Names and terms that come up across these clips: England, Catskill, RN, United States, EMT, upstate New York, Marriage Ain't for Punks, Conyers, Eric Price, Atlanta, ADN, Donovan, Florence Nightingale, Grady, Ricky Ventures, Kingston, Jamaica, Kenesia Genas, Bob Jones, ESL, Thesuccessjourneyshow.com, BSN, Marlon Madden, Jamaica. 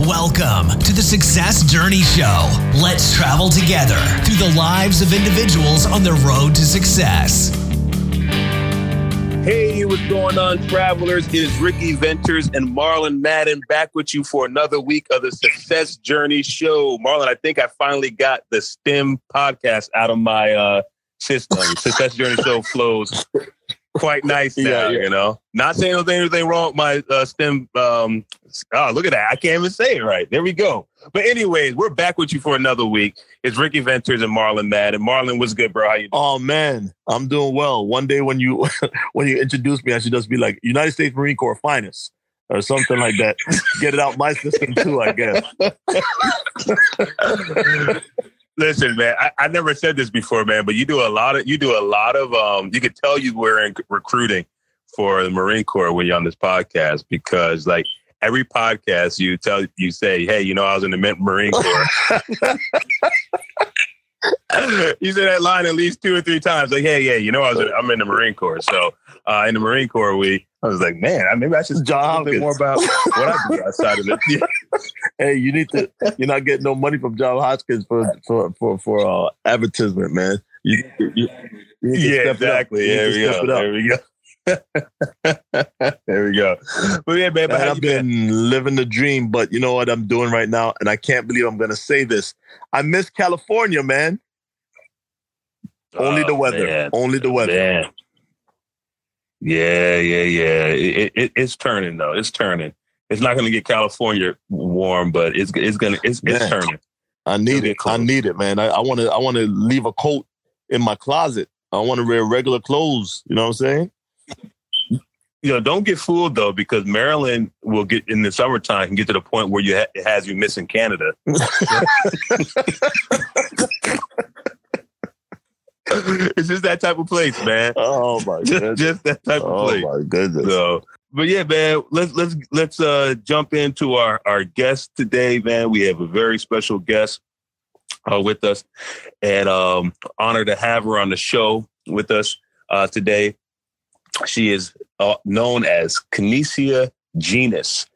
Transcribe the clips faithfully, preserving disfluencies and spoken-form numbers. Welcome to the Success Journey Show. Let's travel together through the lives of individuals on the road to success. Hey, what's going on, travelers? It is Ricky Ventures and Marlon Madden back with you for another week of the Success Journey Show. Marlon, I think I finally got the STEM podcast out of my uh, system. Success Journey Show flows quite nice now, yeah, yeah. You know? Not saying there's anything wrong with my uh, STEM. Um, oh, look at that. I can't even say it right. There we go. But anyways, we're back with you for another week. It's Ricky Ventures and Marlon Madden. Marlon, what's good, bro? How you doing? Oh, man, I'm doing well. One day when you when you introduce me, I should just be like, United States Marine Corps finest or something like that. Get it out my system, too, I guess. Listen, man, I, I never said this before, man, but you do a lot of you do a lot of um, you could tell you were in recruiting for the Marine Corps when you're on this podcast, because like every podcast you tell, you say, hey, you know, I was in the Marine Corps. You say that line at least two or three times. Like, hey, yeah, you know, I was in, I'm in the Marine Corps. So uh, in the Marine Corps, we I was like, man, maybe I should John think more about what I do outside of it. Hey, you need to. You're not getting no money from John Hodgkins for for for, for uh, advertisement, man. You, you, you yeah, exactly. There we go. There we go. There we go. But yeah, man, but I've been, been living the dream. But you know what I'm doing right now, and I can't believe I'm going to say this. I miss California, man. Oh, Only the weather. Man. Only the weather. Man. Yeah, yeah, yeah. It, it, it's turning though. It's turning. It's not going to get California warm, but it's it's gonna it's, it's turning. I need it. I need it, man. I want to. I want to leave a coat in my closet. I want to wear regular clothes. You know what I'm saying? You know, don't get fooled though, because Maryland will get in the summertime and get to the point where you ha- it has you missing Canada. It's just that type of place, man. Oh my goodness, just, just that type oh, of place. Oh my goodness. So, but yeah, man, let's let's let's uh, jump into our our guest today, man. We have a very special guest uh, with us, and um, honored to have her on the show with us uh, today. She is uh, known as Kenesia Genas.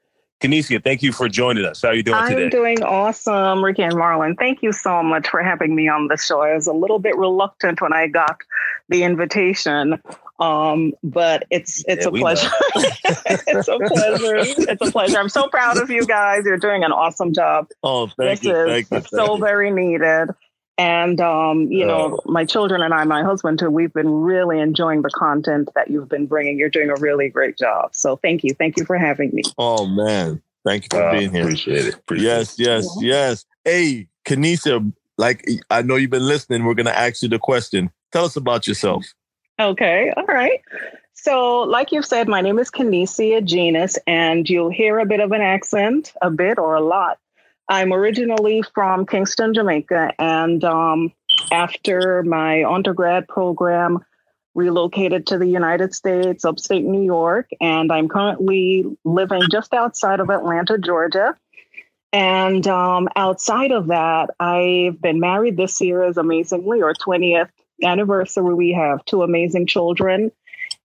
Kenesia, thank you for joining us. How are you doing I'm today? I'm doing awesome, Ricky and Marlon. Thank you so much for having me on the show. I was a little bit reluctant when I got the invitation, um, but it's it's yeah, a pleasure. It's a pleasure. It's a pleasure. I'm so proud of you guys. You're doing an awesome job. Oh, thank this you. This is thank you, so thank very you. Needed. And, um, you know, my children and I, my husband, too, we've been really enjoying the content that you've been bringing. You're doing a really great job. So thank you. Thank you for having me. Oh, man. Thank you for uh, being here. Appreciate it. Appreciate yes, it. yes, yeah. yes. Hey, Kenesia, like, I know you've been listening. We're going to ask you the question. Tell us about yourself. Okay. All right. So like you've said, my name is Kenesia Genas, and you'll hear a bit of an accent, a bit or a lot. I'm originally from Kingston, Jamaica, and um, after my undergrad program, relocated to the United States, upstate New York, and I'm currently living just outside of Atlanta, Georgia. And um, outside of that, I've been married this year, is amazingly our twentieth anniversary. We have two amazing children.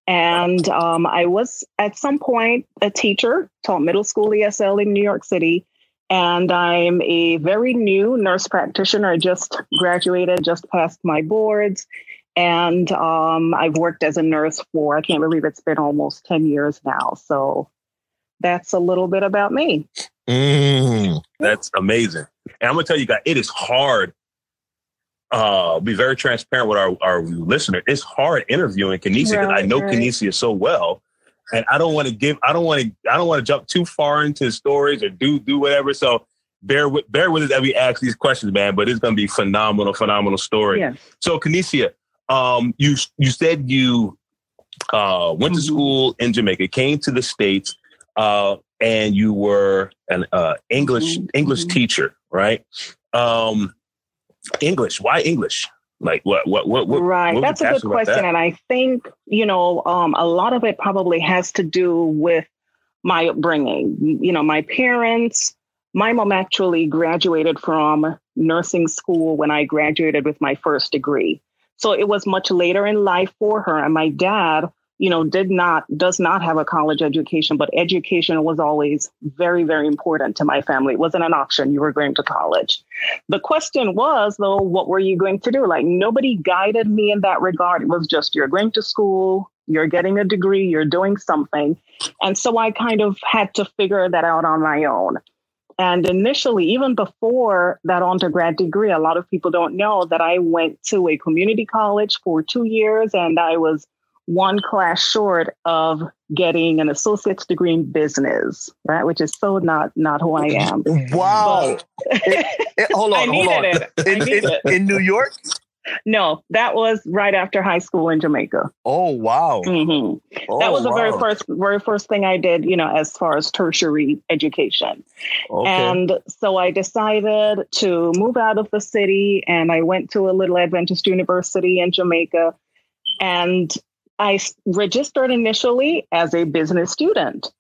And um, I was at some point a teacher, taught middle school E S L in New York City. And I'm a very new nurse practitioner. I just graduated, just passed my boards. And um, I've worked as a nurse for, I can't believe it's been almost ten years now. So that's a little bit about me. Mm, that's amazing. And I'm going to tell you guys, it is hard. Uh, be very transparent with our, our listener. It's hard interviewing Kenesia, because right, I know right. Kenesia so well. And I don't want to give, I don't want to, I don't want to jump too far into stories or do, do whatever. So bear with, bear with us as we ask these questions, man, but it's going to be phenomenal, phenomenal story. Yeah. So Kenesia, um, you, you said you, uh, went to school in Jamaica, came to the States, uh, and you were an, uh, English, mm-hmm. English teacher, right? Um, English, why English? Like what, what, what, what? Right. What That's a good question. That? And I think, you know, um, a lot of it probably has to do with my upbringing. You know, my parents, my mom actually graduated from nursing school when I graduated with my first degree. So it was much later in life for her. And my dad you know, did not, does not have a college education, but education was always very, very important to my family. It wasn't an option. You were going to college. The question was, though, what were you going to do? Like, nobody guided me in that regard. It was just, you're going to school, you're getting a degree, you're doing something. And so I kind of had to figure that out on my own. And initially, even before that undergrad degree, a lot of people don't know that I went to a community college for two years and I was one class short of getting an associate's degree in business, right? Which is so not not who I am. Wow. it, it, hold on, I hold on. It. In, I in, it. in New York? No, that was right after high school in Jamaica. Oh, wow. Mm-hmm. Oh, that was wow. the very first very first thing I did, you know, as far as tertiary education. Okay. And so I decided to move out of the city and I went to a little Adventist university in Jamaica, and I registered initially as a business student,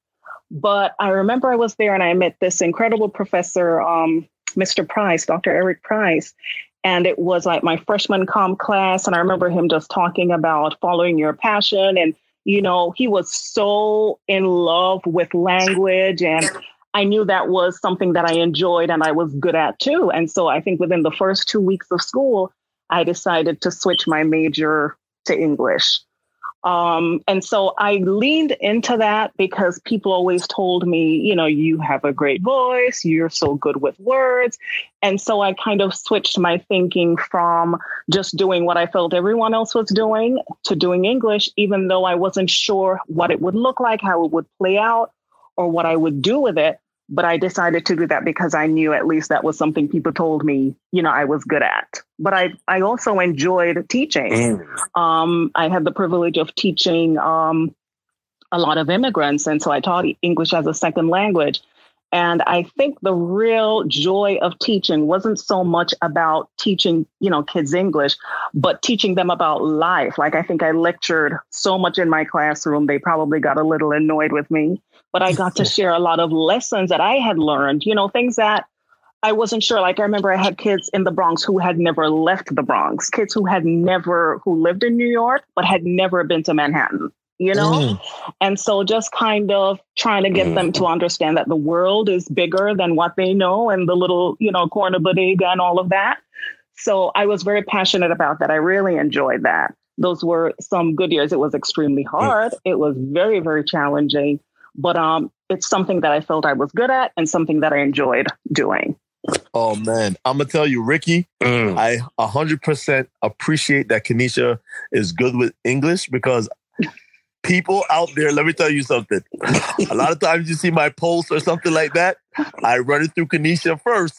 but I remember I was there and I met this incredible professor, um, Mister Price, Doctor Eric Price. And it was like my freshman comm class. And I remember him just talking about following your passion. And, you know, he was so in love with language. And I knew that was something that I enjoyed and I was good at too. And so I think within the first two weeks of school, I decided to switch my major to English. Um, and so I leaned into that because people always told me, you know, you have a great voice, you're so good with words. And so I kind of switched my thinking from just doing what I felt everyone else was doing to doing English, even though I wasn't sure what it would look like, how it would play out, or what I would do with it. But I decided to do that because I knew at least that was something people told me, you know, I was good at. But I, I also enjoyed teaching. Mm. Um, I had the privilege of teaching um, a lot of immigrants. And so I taught English as a second language. And I think the real joy of teaching wasn't so much about teaching, you know, kids English, but teaching them about life. Like, I think I lectured so much in my classroom, they probably got a little annoyed with me. But I got to share a lot of lessons that I had learned, you know, things that I wasn't sure. Like, I remember I had kids in the Bronx who had never left the Bronx, kids who had never, who lived in New York, but had never been to Manhattan. You know, mm. and so just kind of trying to get mm. them to understand that the world is bigger than what they know and the little, you know, corner bodega and all of that. So I was very passionate about that. I really enjoyed that. Those were some good years. It was extremely hard. Mm. It was very, very challenging. But um, it's something that I felt I was good at and something that I enjoyed doing. Oh, man. I'm going to tell you, Ricky, mm. I one hundred percent appreciate that Kenesia is good with English because... people out there, let me tell you something. A lot of times you see my posts or something like that, I run it through Kenesia first.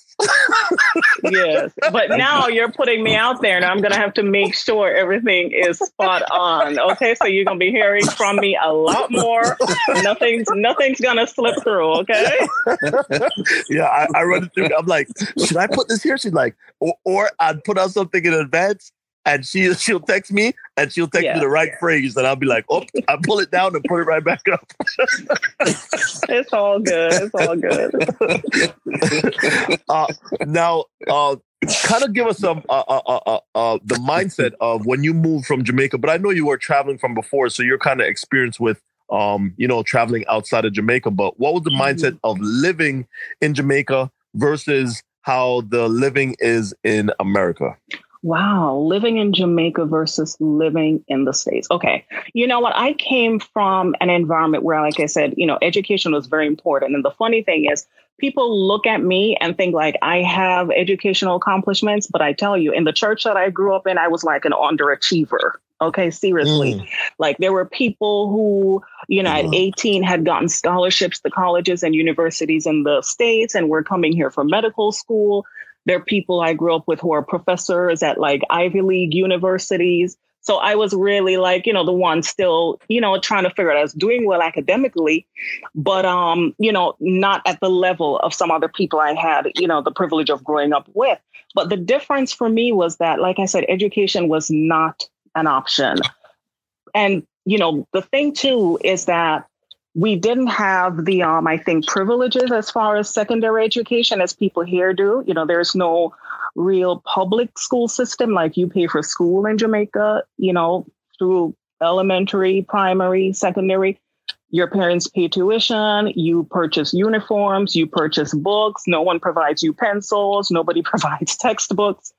Yes, but now you're putting me out there and I'm going to have to make sure everything is spot on. Okay, so you're going to be hearing from me a lot more. Nothing's nothing's going to slip through, okay? Yeah, I, I run it through. I'm like, should I put this here? She's like, or, or I'd put out something in advance. And she, she'll text me and she'll text yeah. me the right yeah. phrase. And I'll be like, oh, I pull it down and put it right back up. It's all good. It's all good. uh, now, uh, kind of give us some uh, uh, uh, uh, the mindset of when you moved from Jamaica. But I know you were traveling from before, so you're kind of experienced with, um, you know, traveling outside of Jamaica. But what was the mindset of living in Jamaica versus how the living is in America? Wow. Living in Jamaica versus living in the States. Okay. You know what? I came from an environment where, like I said, you know, education was very important. And the funny thing is people look at me and think like I have educational accomplishments, but I tell you, in the church that I grew up in, I was like an underachiever. Okay. Seriously. Mm. Like, there were people who, you know, at eighteen had gotten scholarships to colleges and universities in the States and were coming here for medical school. There are people I grew up with who are professors at like Ivy League universities. So I was really like, you know, the one still, you know, trying to figure it out. I was doing well academically, but, um, you know, not at the level of some other people I had, you know, the privilege of growing up with. But the difference for me was that, like I said, education was not an option. And, you know, the thing, too, is that we didn't have the, um, I think, privileges as far as secondary education as people here do. You know, there's no real public school system. Like, you pay for school in Jamaica, you know, through elementary, primary, secondary. Your parents pay tuition, you purchase uniforms, you purchase books, no one provides you pencils, nobody provides textbooks.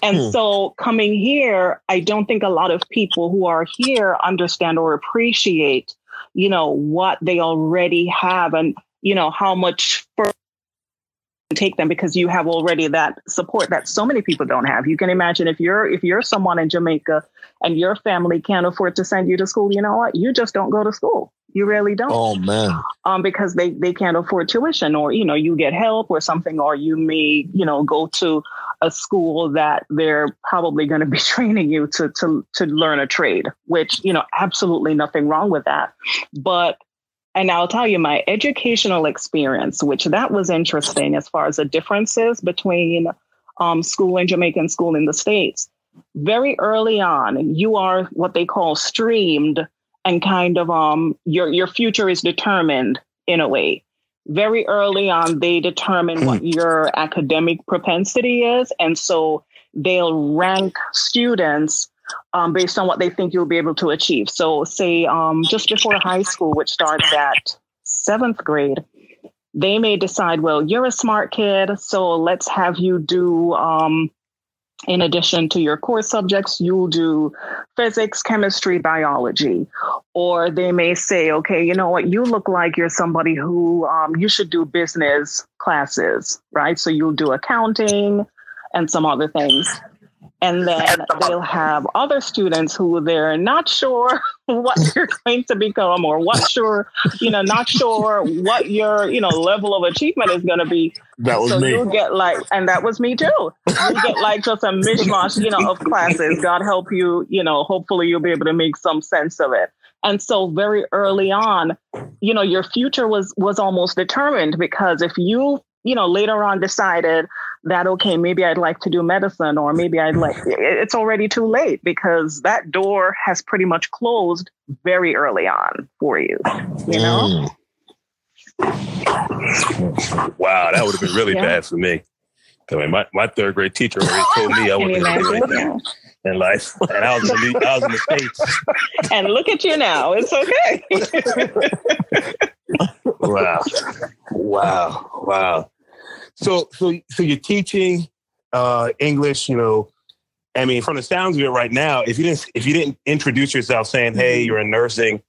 And so coming here, I don't think a lot of people who are here understand or appreciate, you know, what they already have and, you know, how much further take them because you have already that support that so many people don't have. You can imagine if you're if you're someone in Jamaica and your family can't afford to send you to school, you know what? You just don't go to school. You really don't. Oh, man. Um, because they, they can't afford tuition or, you know, you get help or something, or you may, you know, go to a school that they're probably going to be training you to, to, to learn a trade, which, you know, absolutely nothing wrong with that. But, and I'll tell you my educational experience, which that was interesting as far as the differences between um, school in Jamaica and school in the States. Very early on, you are what they call streamed. And kind of um, your your future is determined in a way. Very early on, they determine what your academic propensity is. And so they'll rank students um, based on what they think you'll be able to achieve. So say um, just before high school, which starts at seventh grade, they may decide, well, you're a smart kid, so let's have you do um, in addition to your core subjects, you'll do physics, chemistry, biology. Or they may say, okay, you know what? You look like you're somebody who um, you should do business classes, right? So you'll do accounting and some other things. And then they'll have other students who they're not sure what you're going to become or what sure, you know, not sure what your, you know, level of achievement is going to be. That was so me. You'll get like, and that was me too. You get like just a mishmash, you know, of classes. God help you, you know, hopefully you'll be able to make some sense of it. And so very early on, you know, your future was, was almost determined because if you, you know, later on decided that, okay, maybe I'd like to do medicine or maybe I'd like, it's already too late because that door has pretty much closed very early on for you, you know? Mm. Wow. That would have been really yeah. bad for me. I mean, my, my third grade teacher already told me I wouldn't do anything in life. And I was in the, I was in the States. And look at you now. It's okay. Wow. Wow. Wow. So, so, so you're teaching uh, English, you know, I mean, from the sounds of it right now, if you didn't, if you didn't introduce yourself saying, hey, you're in nursing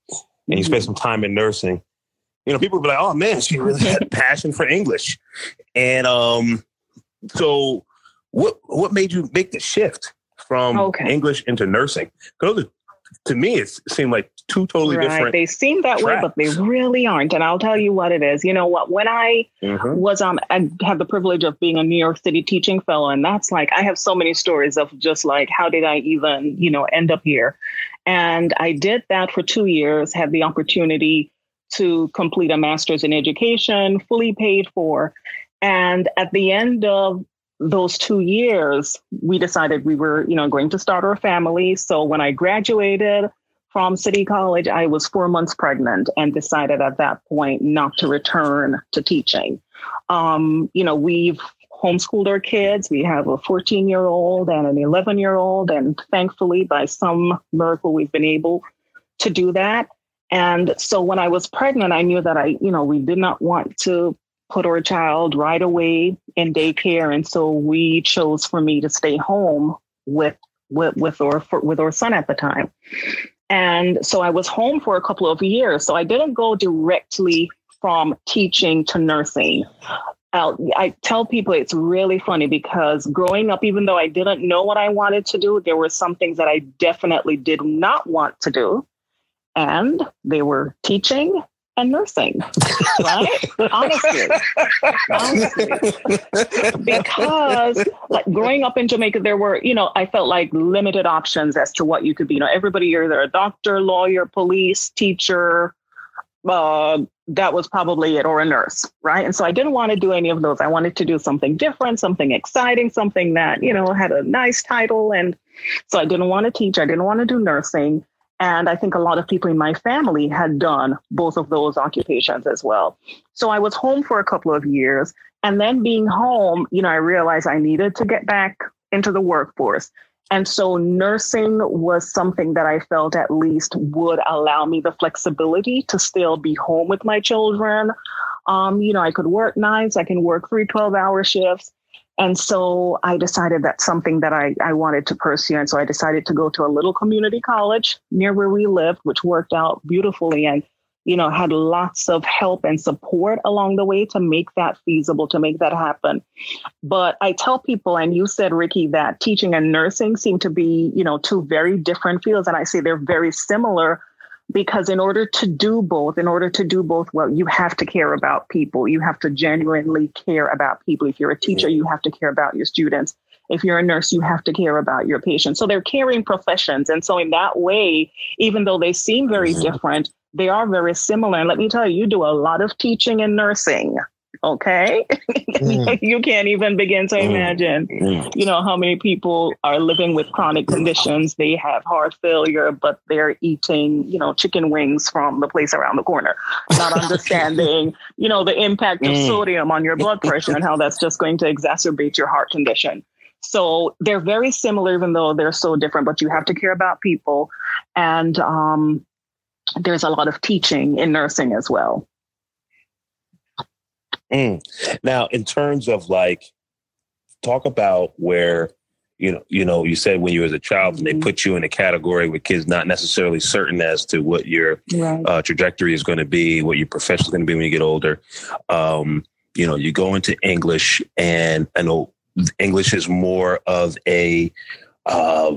and you spent some time in nursing, you know, people would be like, oh man, she really had a passion for English. And um, so what, what made you make the shift from okay. English into nursing? Because to me, it seemed like two totally right. different. They seem that tracks. way, but they really aren't. And I'll tell you what it is. You know what? When I mm-hmm. was, um, I had the privilege of being a New York City teaching fellow. And that's like, I have so many stories of just like, how did I even, you know, end up here? And I did that for two years, had the opportunity to complete a master's in education, fully paid for. And at the end of those two years, we decided we were, you know, going to start our family. So when I graduated from City College, I was four months pregnant and decided at that point not to return to teaching. Um, you know, we've homeschooled our kids. We have a fourteen-year-old and an eleven-year-old. And thankfully, by some miracle, we've been able to do that. And so when I was pregnant, I knew that I, you know, we did not want to put our child right away in daycare. And so we chose for me to stay home with, with, with our, for, with our son at the time. And so I was home for a couple of years. So I didn't go directly from teaching to nursing. I'll, I tell people it's really funny because growing up, even though I didn't know what I wanted to do, there were some things that I definitely did not want to do. And they were teaching and nursing, right? Honestly. Honestly. Because like growing up in Jamaica, there were, you know, I felt like limited options as to what you could be. You know, everybody, you're either a doctor, lawyer, police, teacher. Uh, that was probably it, or a nurse, right? And so I didn't want to do any of those. I wanted to do something different, something exciting, something that, you know, had a nice title. And so I didn't want to teach. I didn't want to do nursing. And I think a lot of people in my family had done both of those occupations as well. So I was home for a couple of years. And then being home, you know, I realized I needed to get back into the workforce. And so nursing was something that I felt at least would allow me the flexibility to still be home with my children. Um, you know, I could work nights, I can work three twelve-hour shifts. And so I decided that's something that I, I wanted to pursue. And so I decided to go to a little community college near where we lived, which worked out beautifully, and, you know, had lots of help and support along the way to make that feasible, to make that happen. But I tell people, and you said, Ricky, that teaching and nursing seem to be, you know, two very different fields. And I say they're very similar, because in order to do both, in order to do both, well, you have to care about people. You have to genuinely care about people. If you're a teacher, you have to care about your students. If you're a nurse, you have to care about your patients. So they're caring professions. And so in that way, even though they seem very different, they are very similar. And let me tell you, you do a lot of teaching and nursing. Okay. Mm. You can't even begin to imagine, mm. you know, how many people are living with chronic conditions. They have heart failure, but they're eating, you know, chicken wings from the place around the corner, not understanding, you know, the impact of mm. sodium on your blood pressure and how that's just going to exacerbate your heart condition. So they're very similar, even though they're so different, but you have to care about people. And um, there's a lot of teaching in nursing as well. Mm. Now, in terms of, like, talk about where, you know, you know, you said when you were as a child, mm-hmm. and they put you in a category with kids not necessarily certain as to what your right. uh, trajectory is going to be, what your profession is going to be when you get older. Um, you know, you go into English, and I know English is more of a Uh,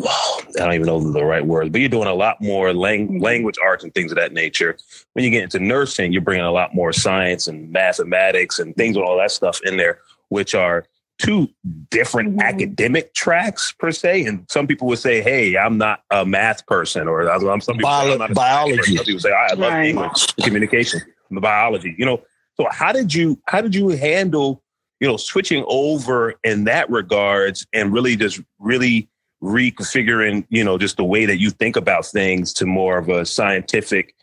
I don't even know the right word, but you're doing a lot more lang- language arts and things of that nature. When you get into nursing, you're bringing a lot more science and mathematics and things with all that stuff in there, which are two different mm-hmm. academic tracks per se. And some people would say, hey, I'm not a math person, or I'm some people Bio- say, I'm not a biology. Some people say, I, I love right. English, communication, the biology, you know. So how did you, how did you handle, you know, switching over in that regards, and really just really reconfiguring, you know, just the way that you think about things to more of a scientific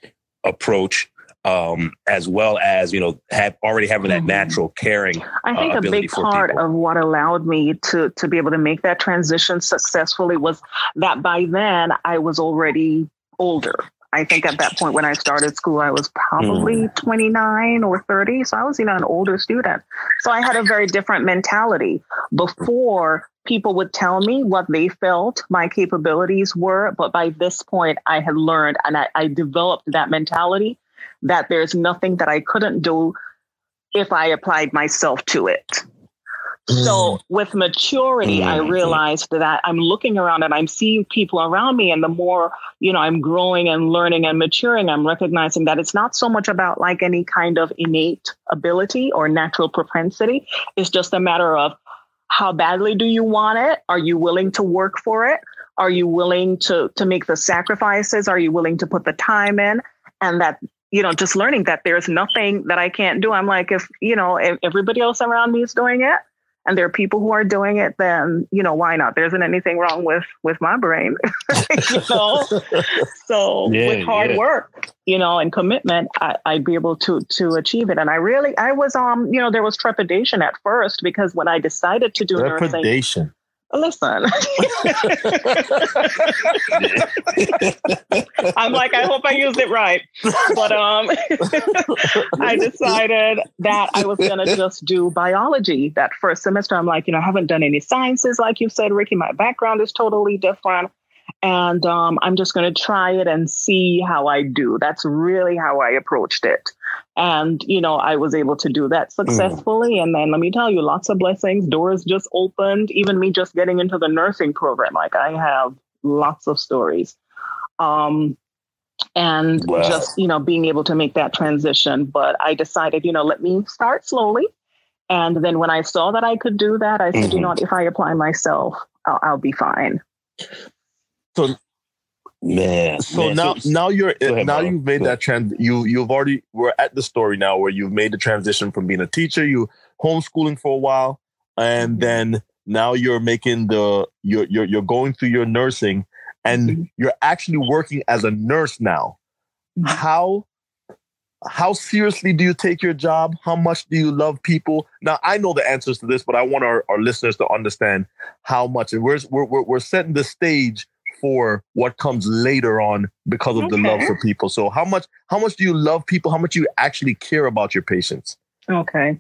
approach, um, as well as, you know, have already having that mm-hmm. natural caring. I think uh, a big part people. of what allowed me to to be able to make that transition successfully was that by then I was already older. I think at that point when I started school, I was probably mm. twenty-nine or thirty. So I was, you know, an older student. So I had a very different mentality. Before, people would tell me what they felt my capabilities were. But by this point, I had learned, and I, I developed that mentality that there's nothing that I couldn't do if I applied myself to it. So with maturity, I realized that I'm looking around and I'm seeing people around me. And the more, you know, I'm growing and learning and maturing, I'm recognizing that it's not so much about like any kind of innate ability or natural propensity. It's just a matter of how badly do you want it? Are you willing to work for it? Are you willing to to make the sacrifices? Are you willing to put the time in? And that, you know, just learning that there's nothing that I can't do. I'm like, if, you know, if everybody else around me is doing it, and there are people who are doing it, then, you know, why not? There isn't anything wrong with with my brain. you know? So yeah, with hard yeah. work, you know, and commitment, I, I'd be able to to achieve it. And I really, I was, um, you know, there was trepidation at first, because when I decided to do trepidation. nursing. Listen, I'm like, I hope I used it right. But um, I decided that I was going to just do biology that first semester. I'm like, you know, I haven't done any sciences, like you said, Ricky. My background is totally different. And um, I'm just going to try it and see how I do. That's really how I approached it. And, you know, I was able to do that successfully. Mm. And then let me tell you, lots of blessings. Doors just opened. Even me just getting into the nursing program. Like, I have lots of stories. Um, and wow. just, you know, being able to make that transition. But I decided, you know, let me start slowly. And then when I saw that I could do that, I said, mm-hmm. you know, if I apply myself, I'll, I'll be fine. So, man. So man. now, now you're ahead, now bro. you've made that trans. You you've already we're at the story now where you've made the transition from being a teacher, you homeschooling for a while, and then now you're making the you're you're you're going through your nursing, and you're actually working as a nurse now. How How seriously do you take your job? How much do you love people? Now, I know the answers to this, but I want our, our listeners to understand how much. And we're, we're, we're setting the stage for what comes later on because of okay. the love for people. So how much how much do you love people? How much do you actually care about your patients? Okay.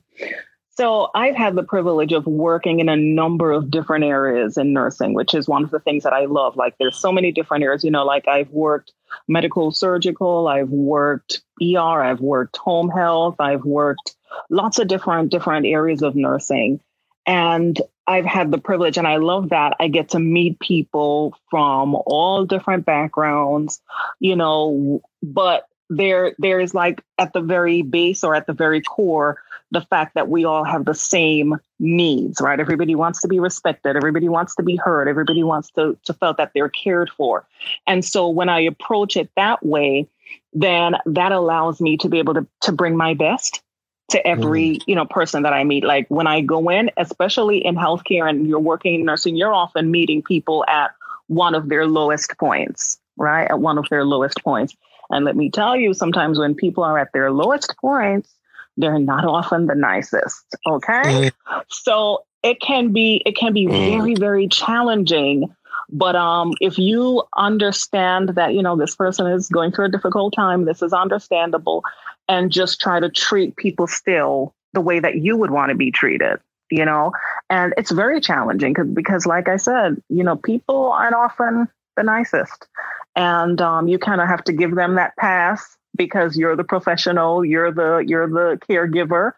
So I've had the privilege of working in a number of different areas in nursing, which is one of the things that I love. Like there's so many different areas, you know, like I've worked medical surgical, I've worked E R, I've worked home health, I've worked lots of different, different areas of nursing. And I've had the privilege, and I love that I get to meet people from all different backgrounds, you know, but there, there is like at the very base or at the very core, the fact that we all have the same needs, right? Everybody wants to be respected. Everybody wants to be heard. Everybody wants to, to feel that they're cared for. And so when I approach it that way, then that allows me to be able to, to bring my best to every, you know, person that I meet. Like when I go in, especially in healthcare and you're working in nursing, you're often meeting people at one of their lowest points, right? At one of their lowest points. And let me tell you, sometimes when people are at their lowest points, they're not often the nicest. Okay. Mm. So it can be, it can be mm. very, very challenging. But um, if you understand that, you know, this person is going through a difficult time, this is understandable, and just try to treat people still the way that you would want to be treated, you know, and it's very challenging because, because like I said, you know, people aren't often the nicest, and um, you kind of have to give them that pass because you're the professional, you're the, you're the caregiver.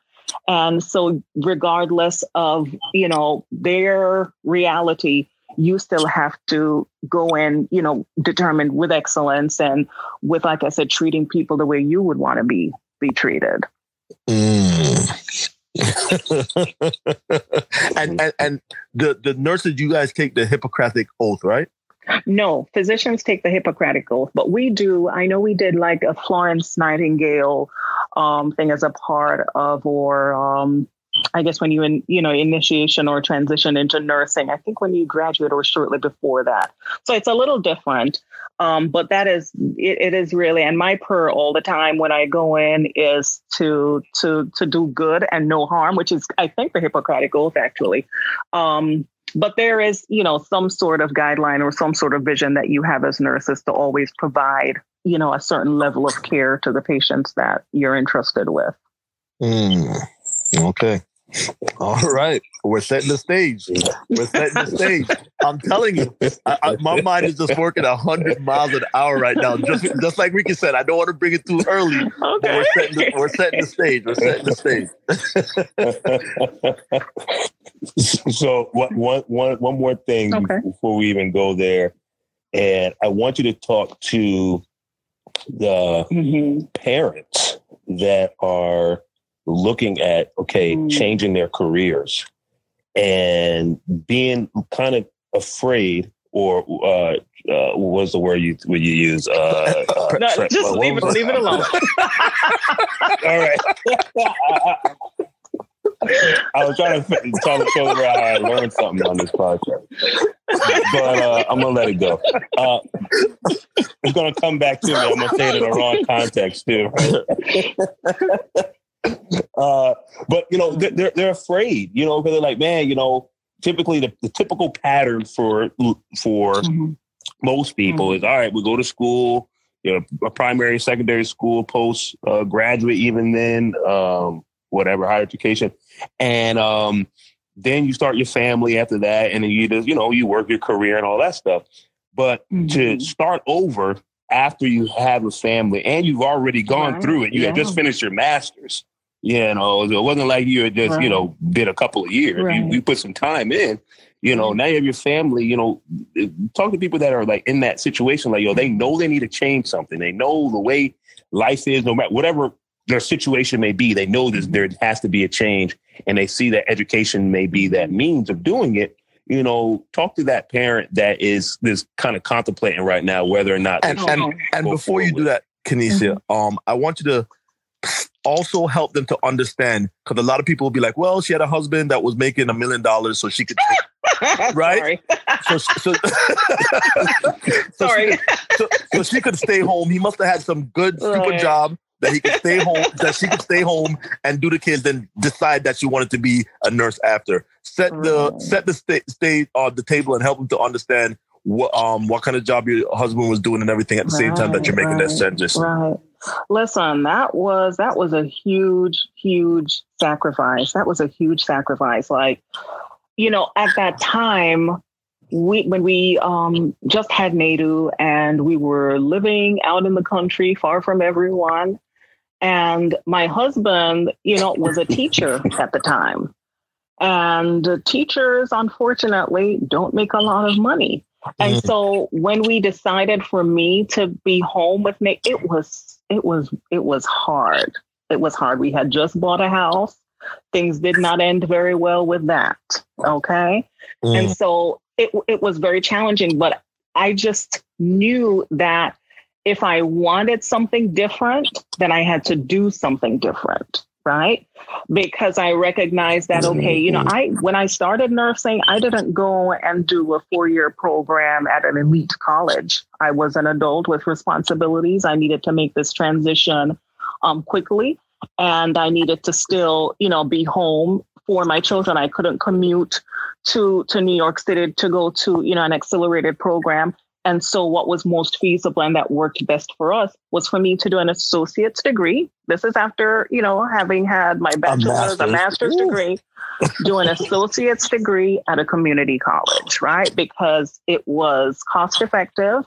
And so regardless of, you know, their reality, you still have to go in, you know, determined with excellence and with, like I said, treating people the way you would want to be be treated. Mm. and, and and the the nurses, you guys take the Hippocratic Oath, right? No, physicians take the Hippocratic Oath, but we do. I know we did like a Florence Nightingale um, thing as a part of, or. Um, I guess when you, in, you know, initiation or transition into nursing, I think when you graduate or shortly before that. So it's a little different, um, but that is, it, it is really, and my prayer all the time when I go in is to, to, to do good and no harm, which is, I think, the Hippocratic Oath actually. Um, but there is, you know, some sort of guideline or some sort of vision that you have as nurses to always provide, you know, a certain level of care to the patients that you're entrusted with. Mm. Okay. All right. We're setting the stage. We're setting the stage. I'm telling you, I, I, my mind is just working one hundred miles an hour right now. Just just like Ricky said, I don't want to bring it too early. Okay. But we're setting the, we're setting the stage. We're setting the stage. So one, one, one more thing okay. before we even go there. And I want you to talk to the mm-hmm. parents that are looking at, okay, mm. changing their careers and being kind of afraid or uh, uh, what was the word you would you use? Uh, uh, no, tra- just well, leave, it, leave it alone. All right. I was trying to, trying to show where I learned something on this podcast, but uh, I'm going to let it go. Uh, it's going to come back to me. I'm going to say it in the wrong context too. Right? Uh, but, you know, they're, they're afraid, you know, because they're like, man, you know, typically the, the typical pattern for for mm-hmm. most people mm-hmm. is, all right, we go to school, you know, primary, secondary school, post uh, graduate, even then, um, whatever, higher education. And um, then you start your family after that. And then you just, you know, you work your career and all that stuff. But mm-hmm. to start over after you have a family and you've already gone right. through it, you yeah. had just finished your master's. You know, it wasn't like you had just, right. you know, did a couple of years. Right. You, you put some time in, you know, now you have your family, you know, talk to people that are like in that situation, like, yo, they know they need to change something. They know the way life is, no matter whatever their situation may be, they know that there has to be a change and they see that education may be that means of doing it. You know, talk to that parent that is this kind of contemplating right now, whether or not. And, and, and, and before you do that, Kenesia, mm-hmm. um, I want you to also help them to understand, because a lot of people will be like, well, she had a husband that was making a million dollars so she could right so, so, so, sorry. She, so, so she could stay home. He must have had some good super right. job that he could stay home, that she could stay home and do the kids, then decide that she wanted to be a nurse after. Set the right. set the sta- stage on uh, the table and help them to understand what um what kind of job your husband was doing and everything at the right, same time that you're making right, that sentence. Right. Listen, that was that was a huge, huge sacrifice. That was a huge sacrifice. Like, you know, at that time, we when we um, just had Nadu and we were living out in the country, far from everyone. And my husband, you know, was a teacher at the time. And teachers, unfortunately, don't make a lot of money. And so when we decided for me to be home with Nick, it was it was it was hard. It was hard. We had just bought a house. Things did not end very well with that. OK, mm. and so it it was very challenging. But I just knew that if I wanted something different, then I had to do something different. Right. Because I recognized that, OK, you know, I when I started nursing, I didn't go and do a four year program at an elite college. I was an adult with responsibilities. I needed to make this transition um, quickly, and I needed to still, you know, be home for my children. I couldn't commute to to New York City to go to, you know, an accelerated program. And so what was most feasible and that worked best for us was for me to do an associate's degree. This is after, you know, having had my bachelor's, a master's, a master's degree, do an associate's degree at a community college, right? Because it was cost effective.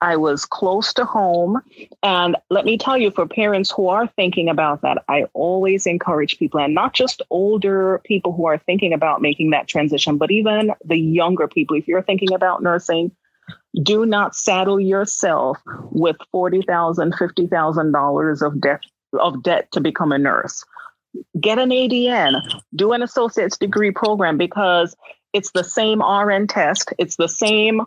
I was close to home. And let me tell you, for parents who are thinking about that, I always encourage people, and not just older people who are thinking about making that transition, but even the younger people, if you're thinking about nursing, do not saddle yourself with forty thousand dollars, fifty thousand dollars of debt, of debt to become a nurse. Get an A D N, do an associate's degree program, because it's the same R N test. It's the same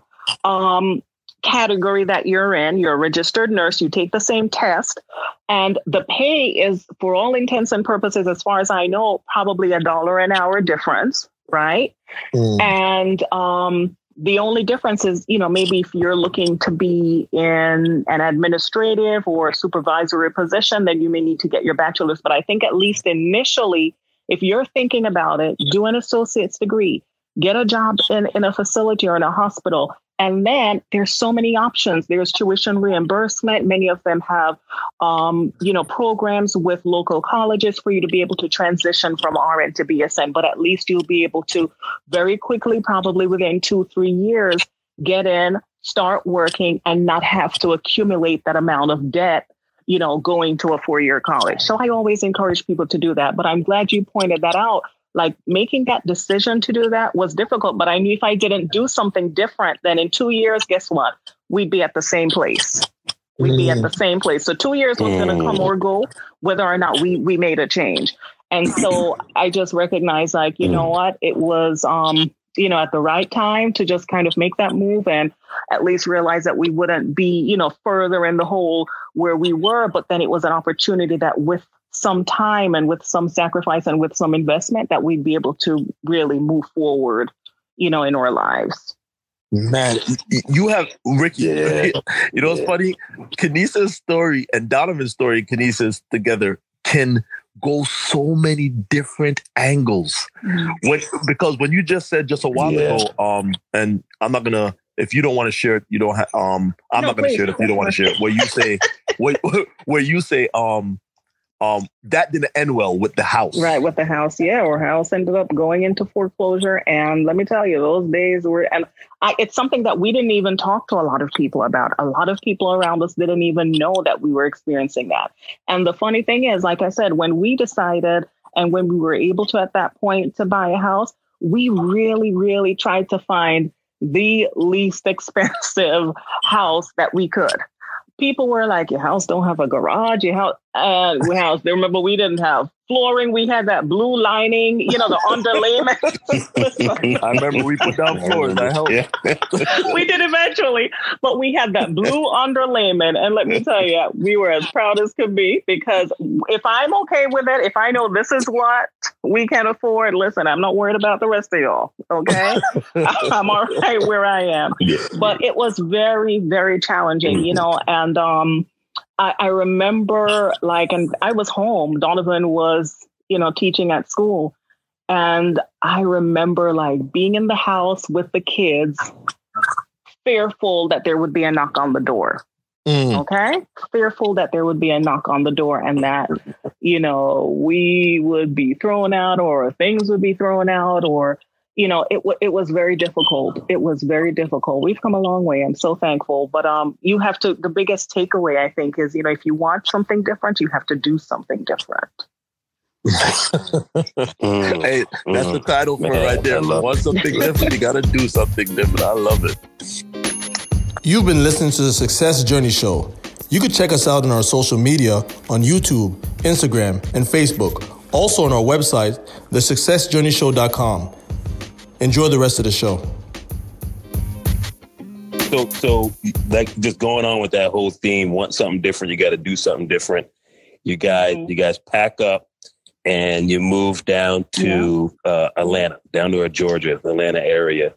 um, category that you're in. You're a registered nurse. You take the same test, and the pay is, for all intents and purposes, as far as I know, probably a dollar an hour difference. Right. Mm. And, um, the only difference is, you know, maybe if you're looking to be in an administrative or supervisory position, then you may need to get your bachelor's. But I think at least initially, if you're thinking about it, do an associate's degree, get a job in, in a facility or in a hospital. And then there's so many options. There's tuition reimbursement. Many of them have, um, you know, programs with local colleges for you to be able to transition from R N to B S N. But at least you'll be able to very quickly, probably within two, three years, get in, start working, and not have to accumulate that amount of debt, you know, going to a four-year college. So I always encourage people to do that. But I'm glad you pointed that out. Like, making that decision to do that was difficult, but I knew if I didn't do something different, then in two years, guess what? We'd be at the same place. We'd mm. be at the same place. So two years was mm. going to come or go, whether or not we, we made a change. And so I just recognized, like, you mm. know what? It was, um, you know, at the right time to just kind of make that move and at least realize that we wouldn't be, you know, further in the hole where we were. But then it was an opportunity that with some time and with some sacrifice and with some investment that we'd be able to really move forward, you know, in our lives. Man, you have, Ricky, yeah. you know, yeah. It's funny. Kenesia's story and Donovan's story and Kenesia's together can go so many different angles. When, because when you just said just a while yeah. ago, um, and I'm not going to, if you don't want to share it, you don't have, um, I'm no, not going to share it if you don't want to share it. Where you say, where, where you say, um, Um, that didn't end well with the house. Right, with the house, yeah. Our house ended up going into foreclosure. And let me tell you, those days were, and I, it's something that we didn't even talk to a lot of people about. A lot of people around us didn't even know that we were experiencing that. And the funny thing is, like I said, when we decided and when we were able to at that point to buy a house, we really, really tried to find the least expensive house that we could. People were like, your house don't have a garage. Your house, uh, your house. They remember we didn't have flooring. We had that blue lining, you know, the underlayment. I remember we put down floors. I hope yeah. we did eventually, but we had that blue underlayment. And let me tell you, we were as proud as could be, because if I'm okay with it, if I know this is what we can afford, listen, I'm not worried about the rest of y'all. Okay, I'm all right where I am. But it was very, very challenging, you know, and um, I, I remember like, and I was home. Donovan was, you know, teaching at school. And I remember like being in the house with the kids, fearful that there would be a knock on the door. Mm. Okay. Fearful that there would be a knock on the door and that, you know, we would be thrown out or things would be thrown out or, you know, it w- it was very difficult. It was very difficult. We've come a long way. I'm so thankful. But um, you have to, the biggest takeaway, I think, is, you know, if you want something different, you have to do something different. mm, hey, mm, that's the title for man, right there. If you want something different, you gotta do something different. I love it. You've been listening to the Success Journey Show. You can check us out on our social media on YouTube, Instagram, and Facebook. Also on our website, the success journey show dot com. Enjoy the rest of the show. So, so like just going on with that whole theme, want something different, you gotta do something different. You guys, mm-hmm. you guys pack up. And you moved down to yeah. uh, Atlanta, down to Georgia, Atlanta area.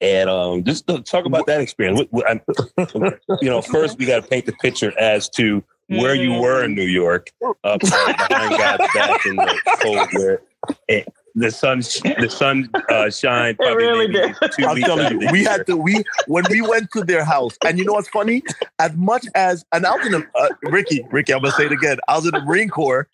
And um, just talk about that experience. You know, first we got to paint the picture as to where you were in New York, uh, behind God's back in the cold where it, the sun, the sun uh, shined. It really did. I'm telling you, we had to. We when we went to their house, and you know what's funny? As much as and I was in a, uh, Ricky, Ricky, I'm gonna say it again. I was in the Marine Corps.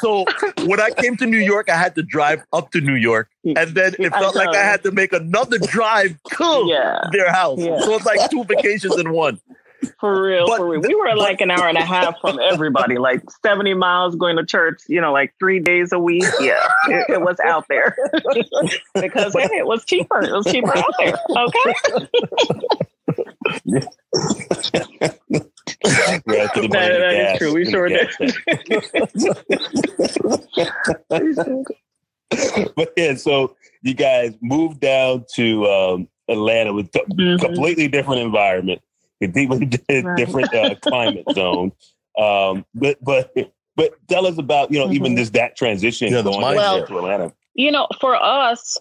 So when I came to New York, I had to drive up to New York, and then it felt I like I had to make another drive to yeah. their house. Yeah. So it's like two vacations in one. For real, but, for real. We were like an hour and a half from everybody, like seventy miles going to church, you know, like three days a week. Yeah, it, it was out there because hey, it was cheaper. It was cheaper out there. Okay. That, that gas, is true. We sure did. But yeah, so you guys moved down to um, Atlanta with a mm-hmm. completely different environment. A right. different uh, climate zone, um, but but but tell us about you know mm-hmm. even this that transition yeah, going well, to Atlanta. You know, for us,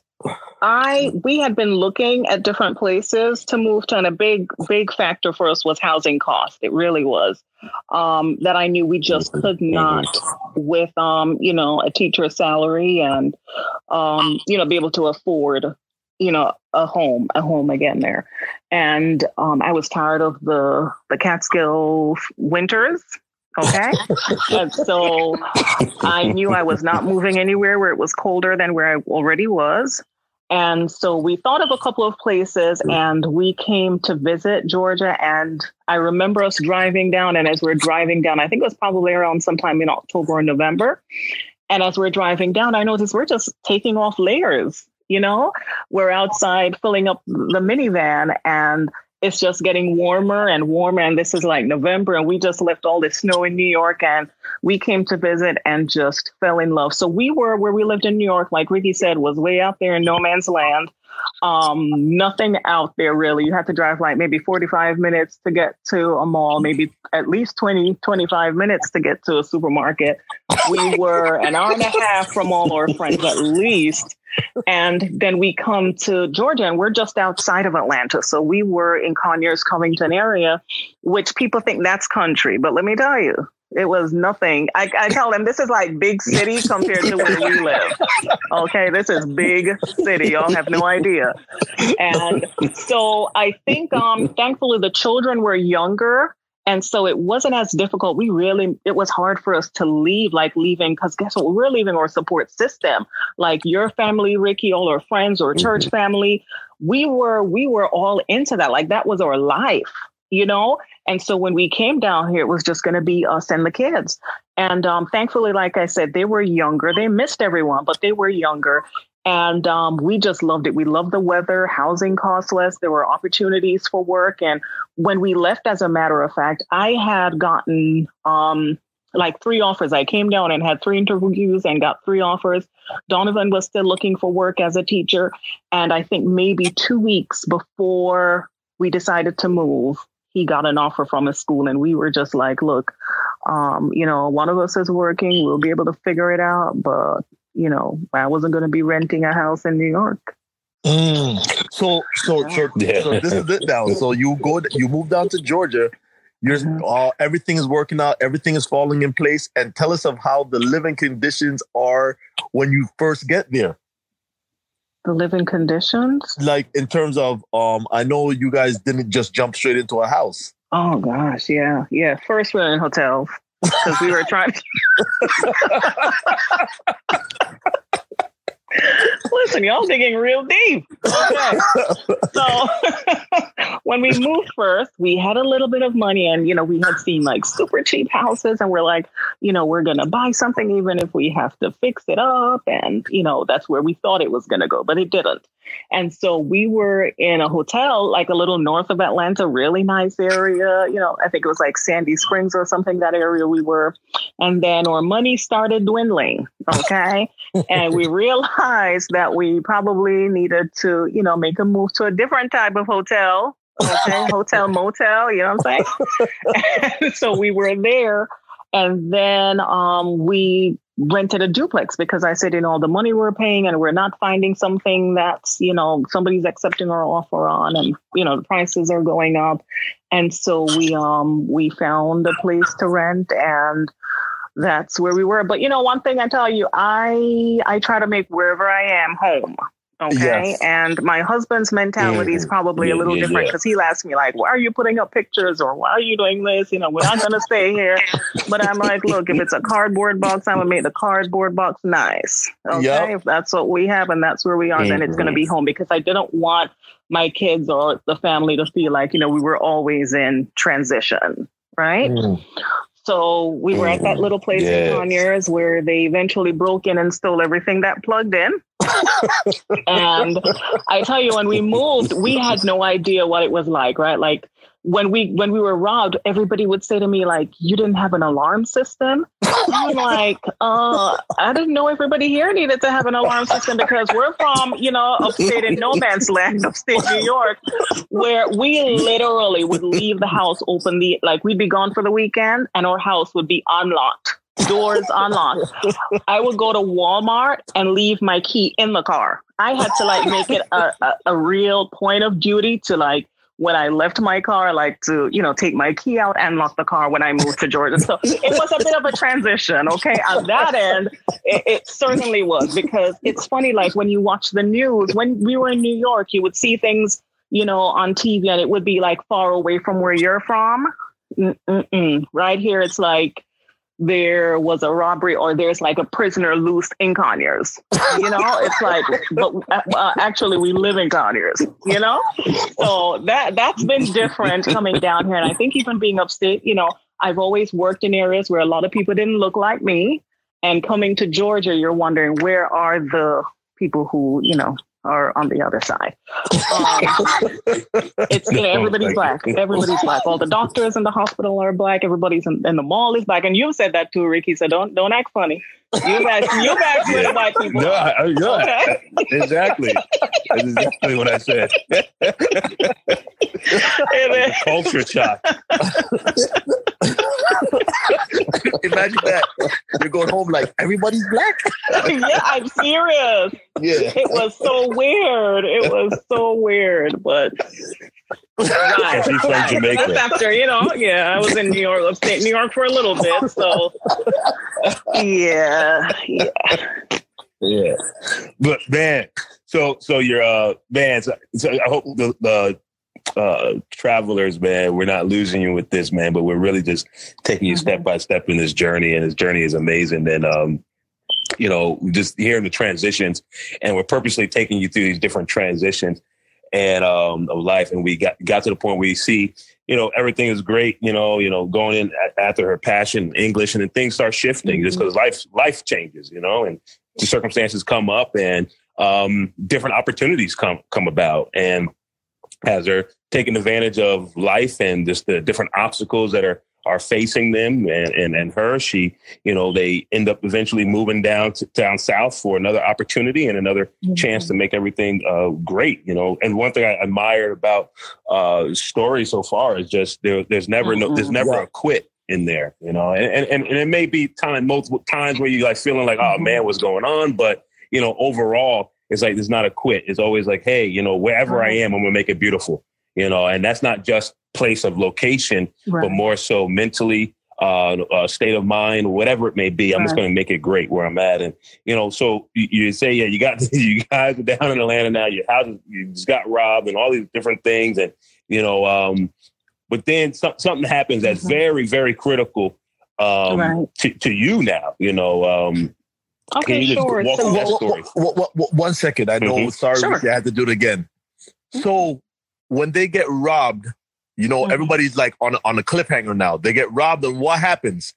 I we had been looking at different places to move to, and a big big factor for us was housing cost. It really was um, that I knew we just could not mm-hmm. with um, you know a teacher's salary and um, you know be able to afford. You know, a home, a home again there. And um, I was tired of the, the Catskill winters. Okay. And so I knew I was not moving anywhere where it was colder than where I already was. And so we thought of a couple of places and we came to visit Georgia. And I remember us driving down. And as we're driving down, I think it was probably around sometime in October or November. And as we're driving down, I noticed we're just taking off layers. You know, we're outside filling up the minivan and it's just getting warmer and warmer. And this is like November and we just left all this snow in New York and we came to visit and just fell in love. So we were where we lived in New York, like Ricky said, was way out there in no man's land. Um, nothing out there really. You had to drive like maybe forty-five minutes to get to a mall, maybe at least twenty, twenty-five minutes to get to a supermarket. We were an hour and a half from all our friends at least. And then we come to Georgia and we're just outside of Atlanta. So we were in Conyers, Covington area, which people think that's country. But let me tell you, it was nothing. I, I tell them this is like big city compared to where we live. Okay, this is big city. Y'all have no idea. And so I think um, thankfully the children were younger. And so it wasn't as difficult. We really, it was hard for us to leave, like leaving, because guess what? We're leaving our support system, like your family, Ricky, all our friends or church mm-hmm. family. We were, we were all into that. Like that was our life, you know? And so when we came down here, it was just going to be us and the kids. And um, thankfully, like I said, they were younger. They missed everyone, but they were younger. And um, we just loved it. We loved the weather, housing cost less. There were opportunities for work. And when we left, as a matter of fact, I had gotten um, like three offers. I came down and had three interviews and got three offers. Donovan was still looking for work as a teacher. And I think maybe two weeks before we decided to move, he got an offer from a school. And we were just like, look, um, you know, one of us is working. We'll be able to figure it out. But you know, I wasn't going to be renting a house in New York. Mm. So, so, so, yeah. so this is it now. So you go, you move down to Georgia. You're uh, everything is working out. Everything is falling in place. And tell us of how the living conditions are when you first get there. The living conditions, like in terms of, um, I know you guys didn't just jump straight into a house. Oh gosh, yeah, yeah. First, we're in hotels because we were trying. To- Listen, y'all digging real deep. Okay. So when we moved first, we had a little bit of money and, you know, we had seen like super cheap houses and we're like, you know, we're going to buy something even if we have to fix it up. And, you know, that's where we thought it was going to go, but it didn't. And so we were in a hotel, like a little north of Atlanta, really nice area. You know, I think it was like Sandy Springs or something, that area we were. And then our money started dwindling. Okay. And we realized that we probably needed to, you know, make a move to a different type of hotel. Okay. Hotel, motel, you know what I'm saying? And so we were there. And then um, we rented a duplex because I said, you know, the money we're paying and we're not finding something that's, you know, somebody's accepting our offer on and, you know, the prices are going up. And so we um we found a place to rent and that's where we were. But, you know, one thing I tell you, I I try to make wherever I am home. Okay. Yes. And my husband's mentality yeah. is probably yeah, a little yeah, different because yeah. he laughs me like, why are you putting up pictures or why are you doing this? You know, we're not going to stay here. But I'm like, look, if it's a cardboard box, I'm going to make the cardboard box nice. Okay. Yep. If that's what we have and that's where we are, mm-hmm. then it's going to be home because I didn't want my kids or the family to feel like, you know, we were always in transition. Right. Mm. So we were at that little place yes. in Conyers where they eventually broke in and stole everything that plugged in. And I tell you, when we moved, we had no idea what it was like, right? Like when we when we were robbed, everybody would say to me, like, you didn't have an alarm system? I'm like, uh, I didn't know everybody here needed to have an alarm system because we're from, you know, upstate in no man's land, upstate New York, where we literally would leave the house open. The like we'd be gone for the weekend and our house would be unlocked, doors unlocked. I would go to Walmart and leave my key in the car. I had to like make it a, a, a real point of duty to like, when I left my car, like to, you know, take my key out and lock the car when I moved to Georgia. So it was a bit of a transition. OK, on that end, it, it certainly was, because it's funny, like when you watch the news, when we were in New York, you would see things, you know, on T V and it would be like far away from where you're from. Mm-mm-mm. Right here, it's like there was a robbery or there's like a prisoner loose in Conyers, you know, it's like, but uh, actually we live in Conyers, you know, so that that's been different coming down here. And I think even being upstate, you know, I've always worked in areas where a lot of people didn't look like me, and coming to Georgia, you're wondering, where are the people who, you know, are on the other side. Um, it's, you know, everybody's black. Everybody's black. All the doctors in the hospital are black. Everybody's in, in the mall is black. And you said that too, Ricky. So don't don't act funny. You guys, you guys yeah. with black people. No, I, yeah. Okay. Exactly. That's exactly what I said. Culture shock. Imagine that. You're going home like, everybody's black? Yeah, I'm serious. Yeah. It was so weird. It was so weird, but... Right. She's from Jamaica. That's after, you know, yeah, I was in New York, upstate New York for a little bit, so... Yeah, yeah. Yeah. But, man, so so you're, uh, man, so, so I hope the... the Uh, travelers, man, we're not losing you with this, man, but we're really just taking you mm-hmm. step by step in this journey, and this journey is amazing. And, um, you know, just hearing the transitions, and we're purposely taking you through these different transitions and um, of life. And we got, got to the point where you see, you know, everything is great, you know, you know, going in after her passion, English, and then things start shifting mm-hmm. just because life, life changes, you know, and the circumstances come up, and um, different opportunities come, come about. And as they're taking advantage of life and just the different obstacles that are, are facing them and, and, and her, she, you know, they end up eventually moving down to, down south for another opportunity and another mm-hmm. chance to make everything uh, great, you know. And one thing I admired about uh, story so far is just there, there's never mm-hmm. no, there's never yeah. a quit in there, you know, and, and, and, and it may be time multiple times where you like feeling like, oh, man, what's going on? But, you know, overall, it's like, there's not a quit. It's always like, hey, you know, wherever I am, I'm going to make it beautiful, you know, and that's not just place of location, right. but more so mentally, uh, uh, state of mind, whatever it may be, I'm right. just going to make it great where I'm at. And, you know, so you, you say, yeah, you got, you guys are down in Atlanta now, your house, you just got robbed and all these different things. And, you know, um, but then some, something happens that's mm-hmm. very, very critical um, right. to, to you now, you know, um, okay, sure. Walk so, that story? Well, well, well, one second. I know. Mm-hmm. Sorry, sure. I had to do it again. Mm-hmm. So when they get robbed, you know, mm-hmm. everybody's like on on a cliffhanger now. They get robbed, and what happens?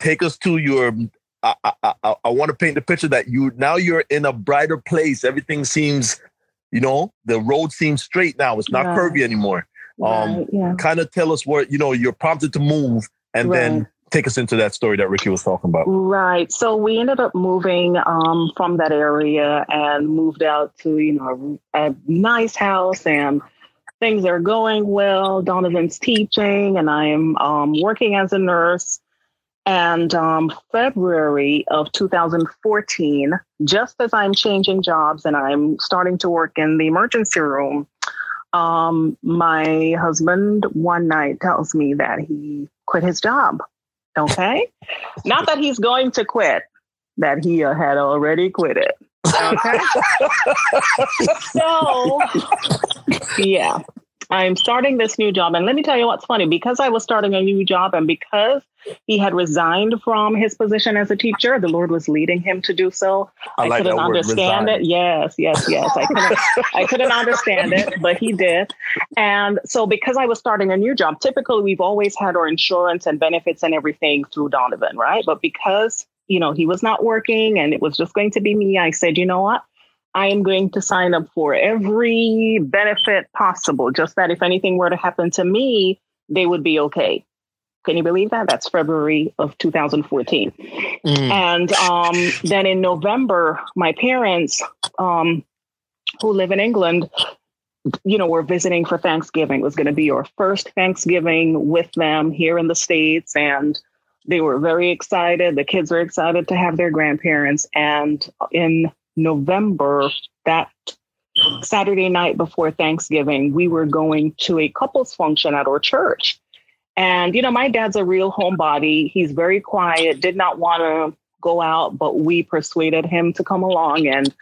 Take us to your. I I, I, I want to paint the picture that you now you're in a brighter place. Everything seems, you know, the road seems straight now. It's not right. curvy anymore. Right. Um, yeah. Kind of tell us where you know you're prompted to move, and right. then. Take us into that story that Ricky was talking about. Right. So we ended up moving um, from that area and moved out to, you know, a, a nice house, and things are going well. Donovan's teaching and I am um, working as a nurse. And um, February of two thousand fourteen, just as I'm changing jobs and I'm starting to work in the emergency room, um, my husband one night tells me that he quit his job. Okay. Not that he's going to quit, that he uh, had already quit it. Okay. So, yeah, I'm starting this new job. And let me tell you what's funny, because I was starting a new job and because he had resigned from his position as a teacher, the Lord was leading him to do so. I, I like couldn't understand it. Yes, yes, yes. I couldn't, I couldn't understand it, but he did. And so because I was starting a new job, typically we've always had our insurance and benefits and everything through Donovan, right? But because, you know, he was not working and it was just going to be me, I said, you know what? I am going to sign up for every benefit possible, just that if anything were to happen to me, they would be okay. Can you believe that? That's February of two thousand fourteen. Mm. And um, then in November, my parents, um, who live in England, you know, were visiting for Thanksgiving. It was going to be our first Thanksgiving with them here in the States. And they were very excited. The kids were excited to have their grandparents. And in November, that Saturday night before Thanksgiving, we were going to a couples function at our church. And, you know, my dad's a real homebody. He's very quiet, did not want to go out, but we persuaded him to come along, and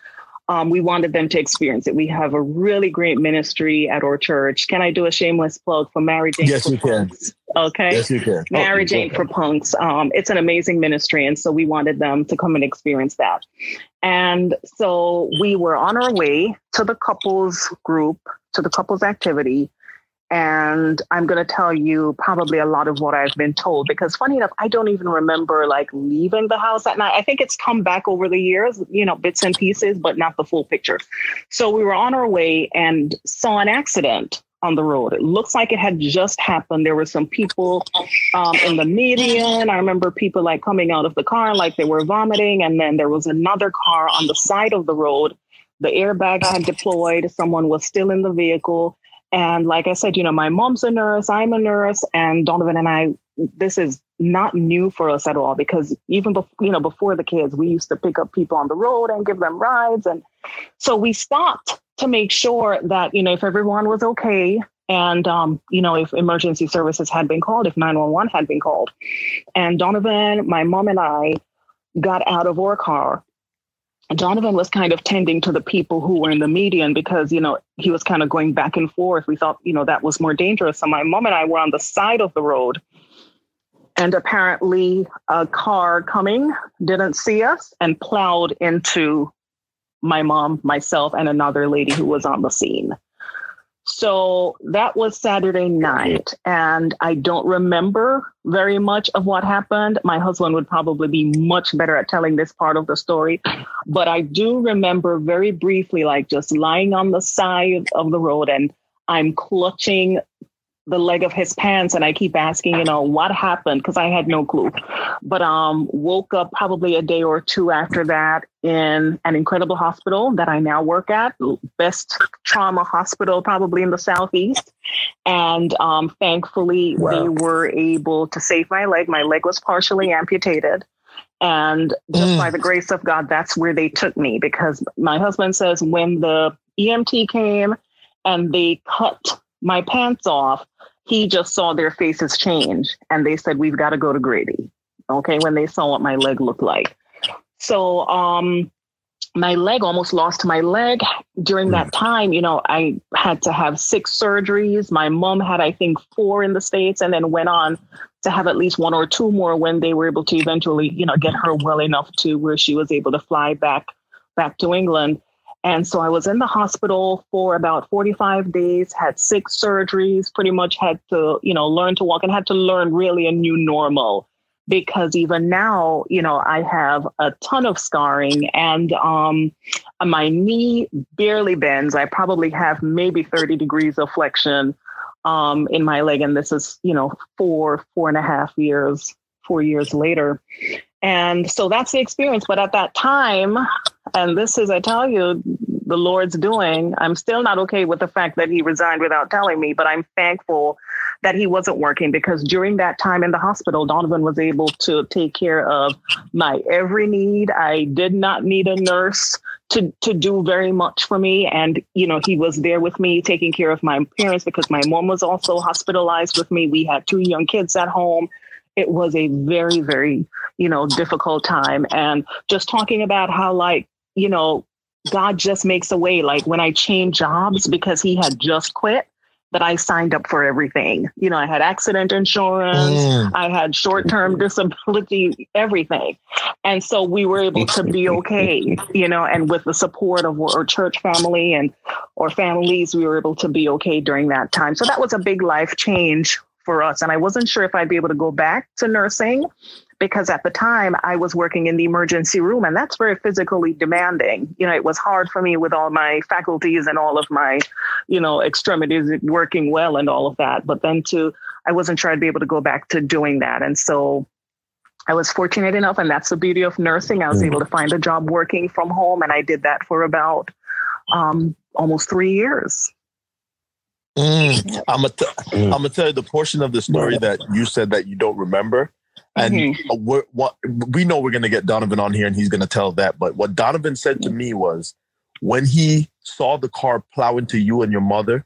um, we wanted them to experience it. We have a really great ministry at our church. Can I do a shameless plug for Marriage Ain't yes, for Punks? Can. Okay. Yes, you can. Marriage oh, Ain't for Punks. Um, it's an amazing ministry. And so we wanted them to come and experience that. And so we were on our way to the couples group, to the couples activity. And I'm going to tell you probably a lot of what I've been told, because funny enough, I don't even remember like leaving the house that night. I think it's come back over the years, you know, bits and pieces, but not the full picture. So we were on our way and saw an accident on the road. It looks like it had just happened. There were some people um, in the median. I remember people like coming out of the car like they were vomiting. And then there was another car on the side of the road. The airbag had deployed. Someone was still in the vehicle. And like I said, you know, my mom's a nurse, I'm a nurse, and Donovan and I, this is not new for us at all, because even, bef- you know, before the kids, we used to pick up people on the road and give them rides. And so we stopped to make sure that, you know, if everyone was okay and, um, you know, if emergency services had been called, if nine one one had been called. And Donovan, my mom and I got out of our car. Donovan was kind of tending to the people who were in the median because, you know, he was kind of going back and forth. We thought, you know, that was more dangerous. So my mom and I were on the side of the road, and apparently a car coming didn't see us and plowed into my mom, myself, and another lady who was on the scene. So that was Saturday night, and I don't remember very much of what happened. My husband would probably be much better at telling this part of the story, but I do remember very briefly, like just lying on the side of the road, and I'm clutching the leg of his pants, and I keep asking, you know, what happened? Because I had no clue. But um, woke up probably a day or two after that in an incredible hospital that I now work at, best trauma hospital probably in the Southeast. And um, thankfully, wow. They were able to save my leg. My leg was partially amputated. And just mm. by the grace of God, that's where they took me, because my husband says when the E M T came and they cut my pants off, he just saw their faces change. And they said, we've got to go to Grady. Okay. When they saw what my leg looked like. So um, my leg, almost lost my leg during that time. You know, I had to have six surgeries. My mom had, I think, four in the States, and then went on to have at least one or two more when they were able to eventually, you know, get her well enough to where she was able to fly back, back to England. And so I was in the hospital for about forty-five days, had six surgeries, pretty much had to, you know, learn to walk and had to learn really a new normal, because even now, you know, I have a ton of scarring, and um, my knee barely bends. I probably have maybe thirty degrees of flexion um, in my leg. And this is, you know, four, four and a half years, four years later. And so that's the experience. But at that time, and this is, I tell you, the Lord's doing, I'm still not okay with the fact that he resigned without telling me, but I'm thankful that he wasn't working, because during that time in the hospital, Donovan was able to take care of my every need. I did not need a nurse to, to do very much for me. And, you know, he was there with me, taking care of my parents, because my mom was also hospitalized with me. We had two young kids at home. It was a very, very, you know, difficult time. And just talking about how, like, you know, God just makes a way. Like when I changed jobs, because he had just quit, that I signed up for everything. You know, I had accident insurance, mm. I had short-term disability, everything. And so we were able to be okay, you know, and with the support of our church family and or families, we were able to be okay during that time. So that was a big life change for us. And I wasn't sure if I'd be able to go back to nursing, because at the time I was working in the emergency room, and that's very physically demanding. You know, it was hard for me with all my faculties and all of my, you know, extremities working well and all of that. But then too, I wasn't sure I'd be able to go back to doing that. And so I was fortunate enough, and that's the beauty of nursing. I was able to find a job working from home, and I did that for about um, almost three years. Mm. I'm going to tell you the portion of the story that you said that you don't remember. And mm-hmm. we're, what, we know we're going to get Donovan on here and he's going to tell that. But what Donovan said to me was when he saw the car plow into you and your mother,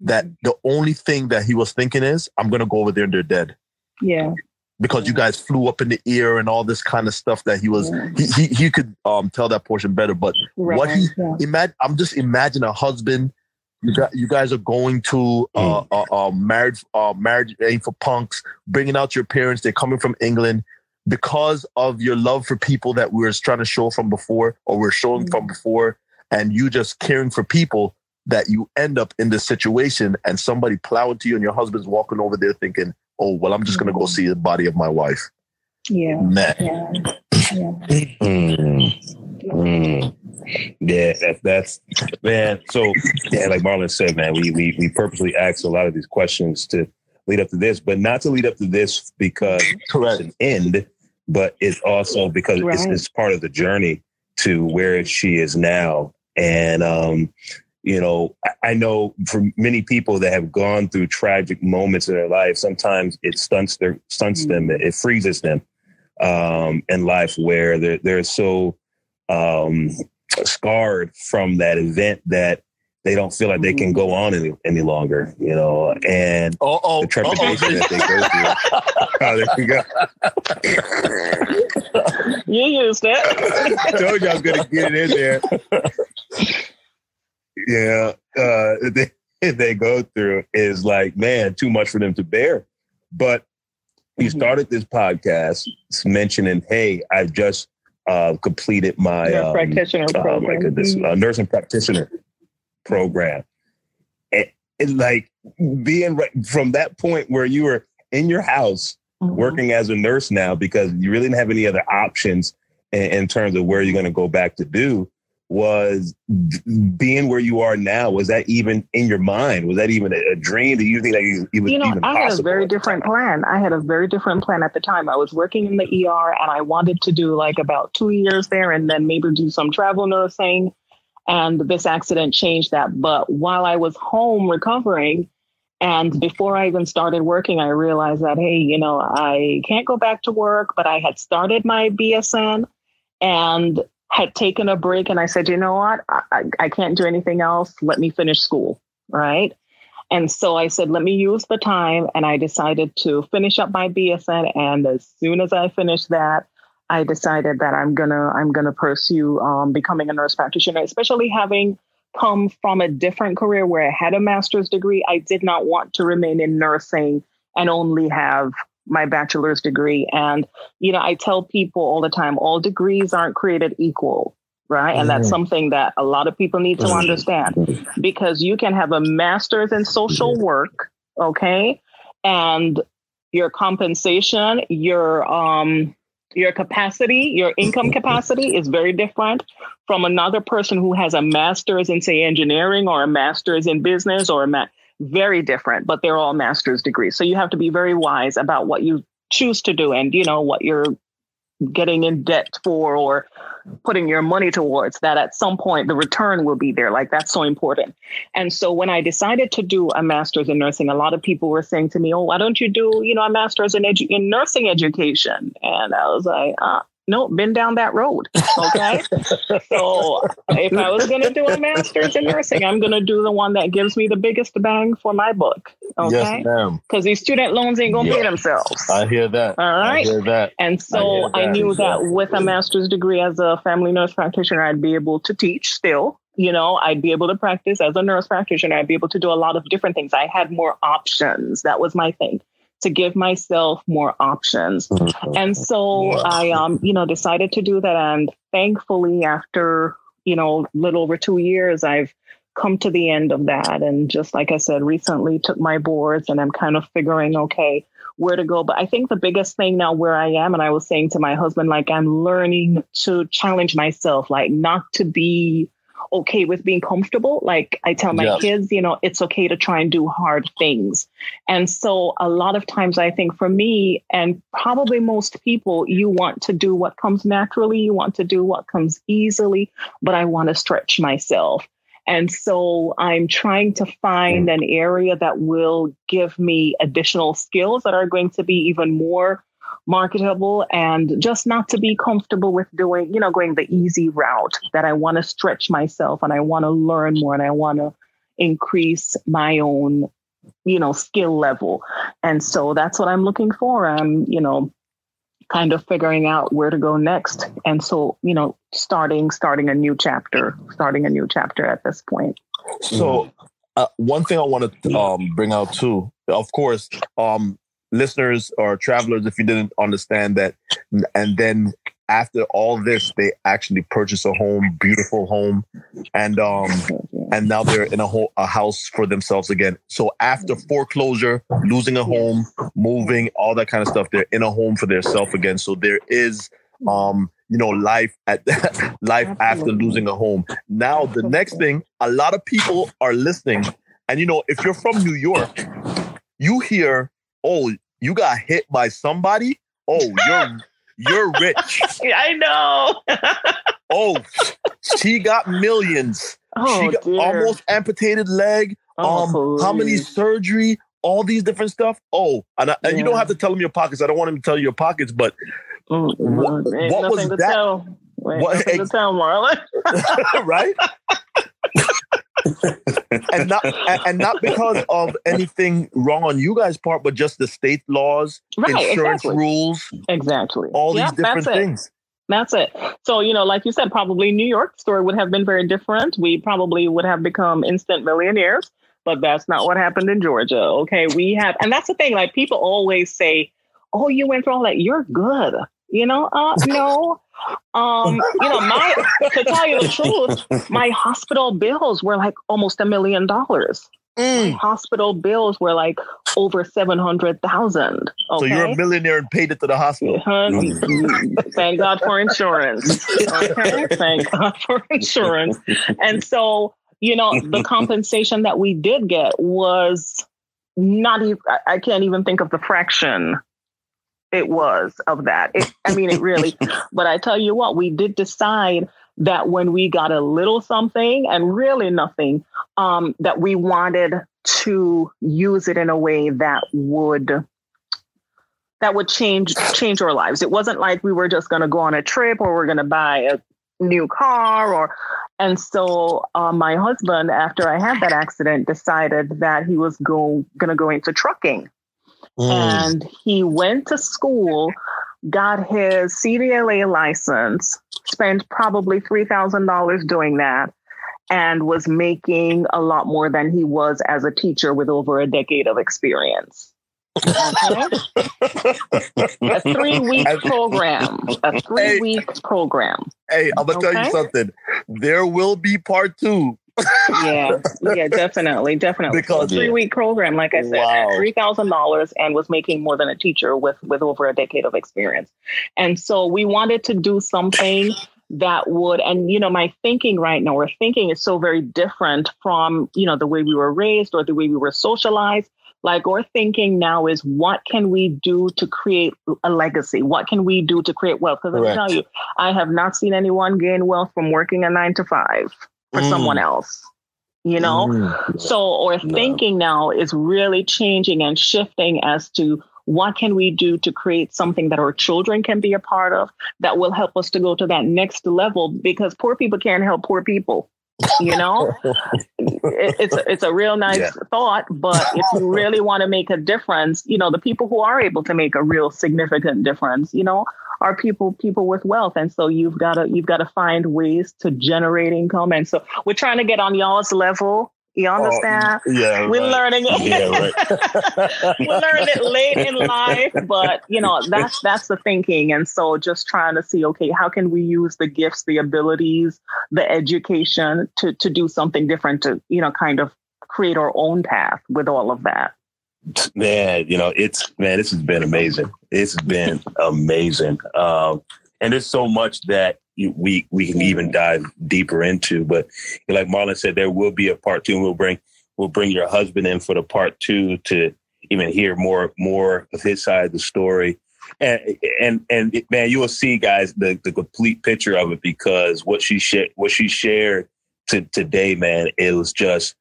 that the only thing that he was thinking is, I'm going to go over there and they're dead. Yeah. Because yeah. you guys flew up in the ear and all this kind of stuff that he was, yeah. he, he he could um, tell that portion better. But right. what he, yeah. imagine, I'm just imagine a husband, You got, you guys are going to uh, uh, uh, marriage, uh, marriage ain't for punks, bringing out your parents. They're coming from England because of your love for people that we were trying to show from before or we're showing mm-hmm. from before. And you just caring for people that you end up in this situation and somebody plowing to you and your husband's walking over there thinking, oh, well, I'm just going to go see the body of my wife. Yeah. Man. Yeah. yeah. Mm. Mm. Yeah, that, that's, man. So, yeah, like Marlon said, man, we, we we purposely asked a lot of these questions to lead up to this, but not to lead up to this because Correct. It's an end, but it's also because right. it's, it's part of the journey to where she is now. And, um, you know, I, I know for many people that have gone through tragic moments in their life, sometimes it stunts, their, stunts mm-hmm. them, it freezes them um, in life where they're, they're so... Um, scarred from that event that they don't feel like they can go on any, any longer, you know, and uh-oh, the trepidation uh-oh. that they go through. Oh, there you go. You used that. I told you I was going to get it in there. yeah. Uh, they, they go through is like, man, too much for them to bear. But we mm-hmm. started this podcast mentioning, hey, I just Uh, completed my um, practitioner program. Uh, my goodness, uh, nursing practitioner program. And, and like being right from that point where you were in your house mm-hmm. working as a nurse now, because you really didn't have any other options in, in terms of where you're going to go back to do, was being where you are now. Was that even in your mind? Was that even a, a dream? Do you think that it, it was, you know, even I had possible? a very different plan. I had a very different plan at the time. I was working in the E R and I wanted to do like about two years there and then maybe do some travel nursing. And this accident changed that. But while I was home recovering, And before I even started working, I realized that, hey, you know, I can't go back to work, but I had started my B S N and had taken a break. And I said, you know what, I, I can't do anything else. Let me finish school. Right. And so I said, let me use the time. And I decided to finish up my B S N. And as soon as I finished that, I decided that I'm going to I'm going to pursue um, becoming a nurse practitioner, especially having come from a different career where I had a master's degree. I did not want to remain in nursing and only have my bachelor's degree. And, you know, I tell people all the time, all degrees aren't created equal. Right. And that's something that a lot of people need to understand, because you can have a master's in social work. OK. And your compensation, your um, your capacity, your income capacity is very different from another person who has a master's in, say, engineering or a master's in business or a ma- very different. But they're all master's degrees. So you have to be very wise about what you choose to do and, you know, what you're getting in debt for or putting your money towards, that at some point the return will be there. Like, that's so important. And so when I decided to do a master's in nursing, a lot of people were saying to me, oh, why don't you do, you know, a master's in edu- in nursing education? And I was like, uh, no, been down that road. Okay. So if I was going to do a master's in nursing, I'm going to do the one that gives me the biggest bang for my buck. Okay. Because yes, these student loans ain't going to yeah. pay themselves. I hear that. All right. I hear that. And so I, that. I knew that with a master's degree as a family nurse practitioner, I'd be able to teach still. You know, I'd be able to practice as a nurse practitioner. I'd be able to do a lot of different things. I had more options. That was my thing, to give myself more options. And so yeah. I, um, you know, decided to do that. And thankfully, after, you know, a little over two years, I've come to the end of that. And just like I said, recently took my boards and I'm kind of figuring, okay, where to go. But I think the biggest thing now where I am, and I was saying to my husband, like, I'm learning to challenge myself, like not to be okay with being comfortable. Like I tell my yes. kids, you know, it's okay to try and do hard things. And so a lot of times I think for me and probably most people, you want to do what comes naturally. You want to do what comes easily, but I want to stretch myself. And so I'm trying to find an area that will give me additional skills that are going to be even more marketable, and just not to be comfortable with doing, you know, going the easy route, that I want to stretch myself and I want to learn more and I want to increase my own, you know, skill level. And so that's what I'm looking for. I'm, you know, kind of figuring out where to go next. And so, you know, starting, starting a new chapter, starting a new chapter at this point. So uh, one thing I want to um, bring out too, of course, um, listeners or travelers, if you didn't understand that, and then after all this, they actually purchase a home, beautiful home, and um, and now they're in a whole a house for themselves again. So after foreclosure, losing a home, moving, all that kind of stuff, they're in a home for themselves again. So there is, um, you know, life at life Absolutely. After losing a home. Now the next thing, a lot of people are listening, and you know, if you're from New York, you hear, oh, you got hit by somebody? Oh, you're you're rich. I know. Oh, she got millions. Oh, she got dear. Almost amputated leg. Oh, um, how many surgery? All these different stuff. Oh, and, I, and yeah. you don't have to tell them your pockets. I don't want them to tell you your pockets, but mm, what, what was to that? Tell. Wait, what nothing ex- to tell, Marlon? Right? and not and, and not because of anything wrong on you guys' part, but just the state laws, right, insurance exactly. rules, exactly, all yep, these different that's things. It. That's it. So, you know, like you said, probably New York's story would have been very different. We probably would have become instant millionaires, but that's not what happened in Georgia. Okay, we have, and that's the thing. Like people always say, "Oh, you went through all that. You're good." You know, uh, no. Um, you know, my to tell you the truth, my hospital bills were like almost a million dollars. Mm. Hospital bills were like over seven hundred thousand. Okay? So you're a millionaire and paid it to the hospital. Thank God for insurance. Okay? Thank God for insurance. And so, you know, the compensation that we did get was not even, I can't even think of the fraction. It was of that. It, I mean, it really, but I tell you what, we did decide that when we got a little something and really nothing, um, that we wanted to use it in a way that would that would change change our lives. It wasn't like we were just going to go on a trip or we're going to buy a new car or. And so uh, my husband, after I had that accident, decided that he was go, gonna go into trucking. Mm. And he went to school, got his C D L A license, spent probably three thousand dollars doing that, and was making a lot more than he was as a teacher with over a decade of experience. a three week program. A three hey, week program. Hey, I'm gonna okay? tell you something. There will be part two. yeah, yeah, definitely, definitely. Because a three week program, like I said, wow. three thousand dollars, and was making more than a teacher with with over a decade of experience. And so we wanted to do something that would, and you know, my thinking right now, we're thinking is so very different from you know the way we were raised or the way we were socialized. Like our thinking now is, what can we do to create a legacy? What can we do to create wealth? Because I tell you, I have not seen anyone gain wealth from working a nine to five for mm. someone else, you know? Mm. So our no. thinking now is really changing and shifting as to what can we do to create something that our children can be a part of that will help us to go to that next level, because poor people can't help poor people. You know, it, it's, it's a real nice yeah. thought, but if you really want to make a difference, you know, the people who are able to make a real significant difference, you know, are people, people with wealth. And so you've got to, you've got to find ways to generate income. And so we're trying to get on y'all's level. You understand? Oh, yeah, we're right. learning it. Yeah, right. we learned it late in life, but you know that's that's the thinking. And so, just trying to see, okay, how can we use the gifts, the abilities, the education to to do something different? To you know, kind of create our own path with all of that. Man, you know, it's man, this has been amazing. It's been amazing, um, and there's so much that. We we can even dive deeper into, but like Marlon said, there will be a part two. And we'll bring we'll bring your husband in for the part two to even hear more more of his side of the story, and and and man, you will see, guys, the, the complete picture of it, because what she sh- what she shared to, today, man, it was just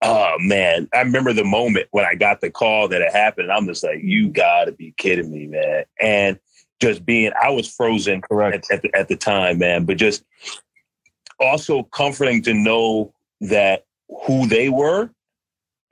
oh man. I remember the moment when I got the call that it happened. And I'm just like, you gotta be kidding me, man, and. Just being, I was frozen Correct. At, at, the, at the time, man, but just also comforting to know that who they were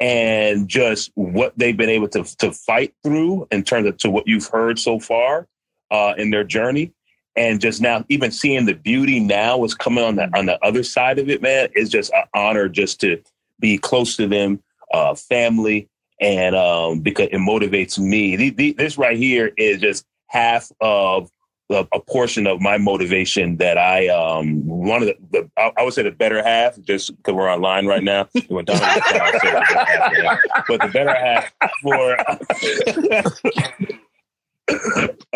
and just what they've been able to, to fight through in terms of to what you've heard so far uh, in their journey. And just now, even seeing the beauty now what's coming on the, on the other side of it, man, it's just an honor just to be close to them, uh, family, and um, because it motivates me. The, the, this right here is just half of the, a portion of my motivation that I, um, one of the, the I, I would say the better half, just because we're online right now. We're done with the but the better half for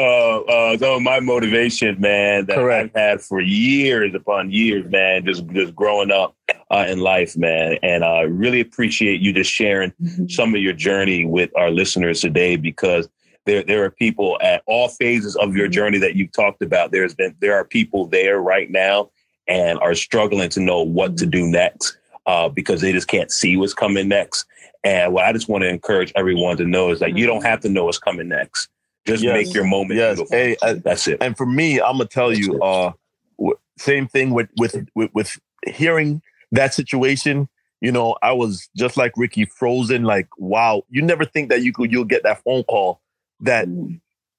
uh, uh, so my motivation, man, that Correct. I've had for years upon years, man, just, just growing up uh, in life, man. And I uh, really appreciate you just sharing mm-hmm. some of your journey with our listeners today, because There, there are people at all phases of your journey that you've talked about. There's been, there are people there right now and are struggling to know what to do next uh, because they just can't see what's coming next. And what I just want to encourage everyone to know is that you don't have to know what's coming next. Just yes. make your moment. Yes. Beautiful. Hey, I, that's it. And for me, I'm gonna tell you, uh, w- same thing with with, with with hearing that situation. You know, I was just like Ricky, frozen. Like, wow, you never think that you could you'll get that phone call. That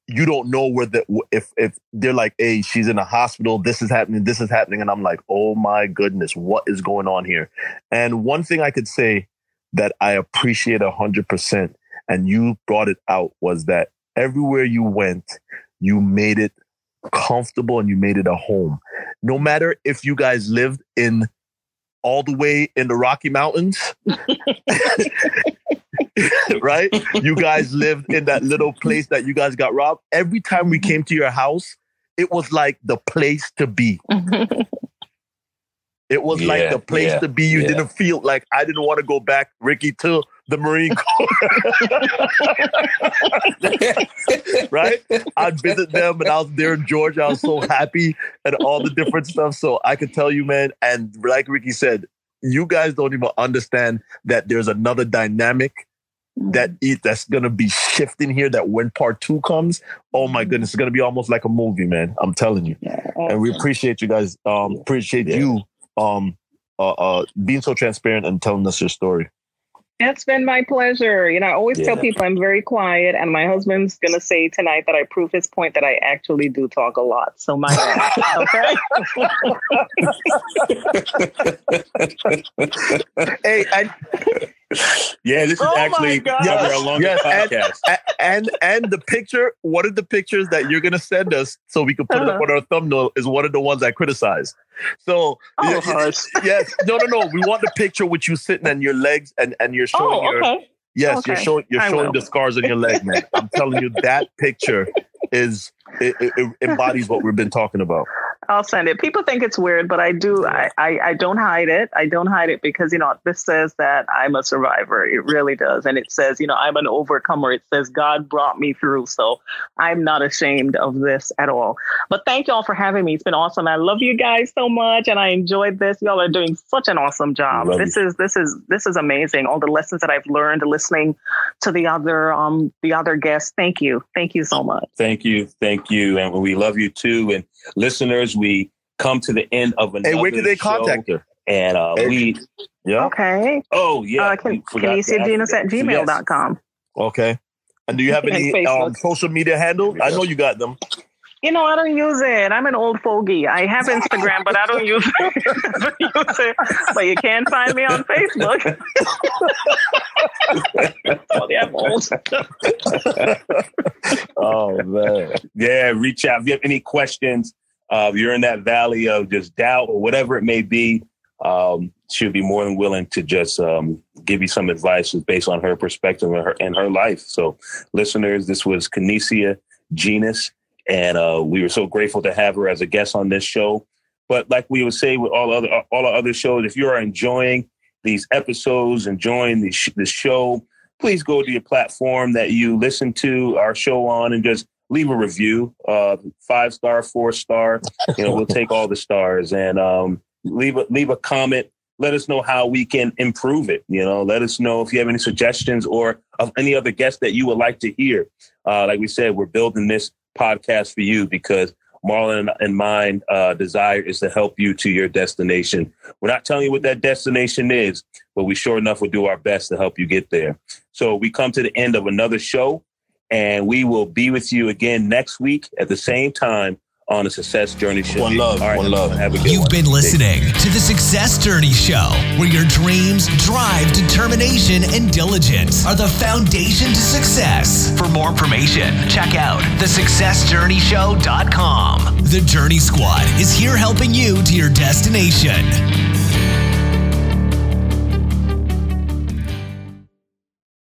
you don't know where the if if they're like, hey, she's in a hospital. This is happening. This is happening. And I'm like, oh, my goodness, what is going on here? And one thing I could say that I appreciate one hundred percent. And you brought it out was that everywhere you went, you made it comfortable and you made it a home. No matter if you guys lived in all the way in the Rocky Mountains. Right? You guys lived in that little place that you guys got robbed. Every time we came to your house, it was like the place to be. It was yeah, like the place yeah, to be. You yeah. didn't feel like I didn't want to go back, Ricky, to the Marine Corps. Right? I'd visit them and I was there in Georgia. I was so happy and all the different stuff. So I could tell you, man. And like Ricky said, you guys don't even understand that there's another dynamic that it, that's going to be shifting here, that when part two comes, oh my goodness, it's going to be almost like a movie, man. I'm telling you. Yeah, awesome. And we appreciate you guys. Um, appreciate yeah. you um, uh, uh, being so transparent and telling us your story. It's been my pleasure. You know, I always yeah. tell people I'm very quiet, and my husband's going to say tonight that I prove his point that I actually do talk a lot. So my okay? Hey, I... Yeah, this is oh actually yes, our longest yes, podcast. And, and and the picture, one of the pictures that you're going to send us so we can put uh-huh. it up on our thumbnail is one of the ones I criticized. So, oh, yes, yes, yes, no, no, no. We want the picture with you sitting and your legs and, and you're showing oh, your... Okay. Yes, okay. you're showing you're I showing will. the scars on your leg, man. I'm telling you, that picture is it, it, it embodies what we've been talking about. I'll send it. People think it's weird, but I do. I, I, I don't hide it. I don't hide it because, you know, this says that I'm a survivor. It really does. And it says, you know, I'm an overcomer. It says God brought me through. So I'm not ashamed of this at all. But thank y'all for having me. It's been awesome. I love you guys so much. And I enjoyed this. Y'all are doing such an awesome job. Love this you. is this is this is amazing. All the lessons that I've learned listening to the other um the other guests. Thank you. Thank you so much. Thank you. Thank you. And we love you, too. And listeners, we come to the end of another show. Hey, where can they contact you? And uh, hey. we, yeah. Okay. Oh, yeah. Uh, can, Kenesia Genas at gmail dot com. Okay. And do you have any um, social media handle? I know you got them. You know, I don't use it. I'm an old fogey. I have Instagram, but I don't use it. don't use it. But you can find me on Facebook. Oh, man. Yeah, reach out. If you have any questions, Uh, if you're in that valley of just doubt or whatever it may be, um, she'll be more than willing to just um, give you some advice based on her perspective and her, and her life. So, listeners, this was Kenesia Genas, and uh, we were so grateful to have her as a guest on this show. But like we would say with all other all our other shows, if you are enjoying these episodes, enjoying the sh- the show, please go to your platform that you listen to our show on and just leave a review, uh, five star, four star. You know, we'll take all the stars, and um, leave a, leave a comment. Let us know how we can improve it. You know, let us know if you have any suggestions or of any other guests that you would like to hear. Uh, like we said, we're building this podcast for you because Marlon and mine uh, desire is to help you to your destination. We're not telling you what that destination is, but we sure enough will do our best to help you get there. So we come to the end of another show. And we will be with you again next week at the same time on the Success Journey Show. One love, right, one love. Have a good You've one. been listening to the Success Journey Show, where your dreams, drive, determination, and diligence are the foundation to success. For more information, check out the success journey show dot com. The Journey Squad is here helping you to your destination.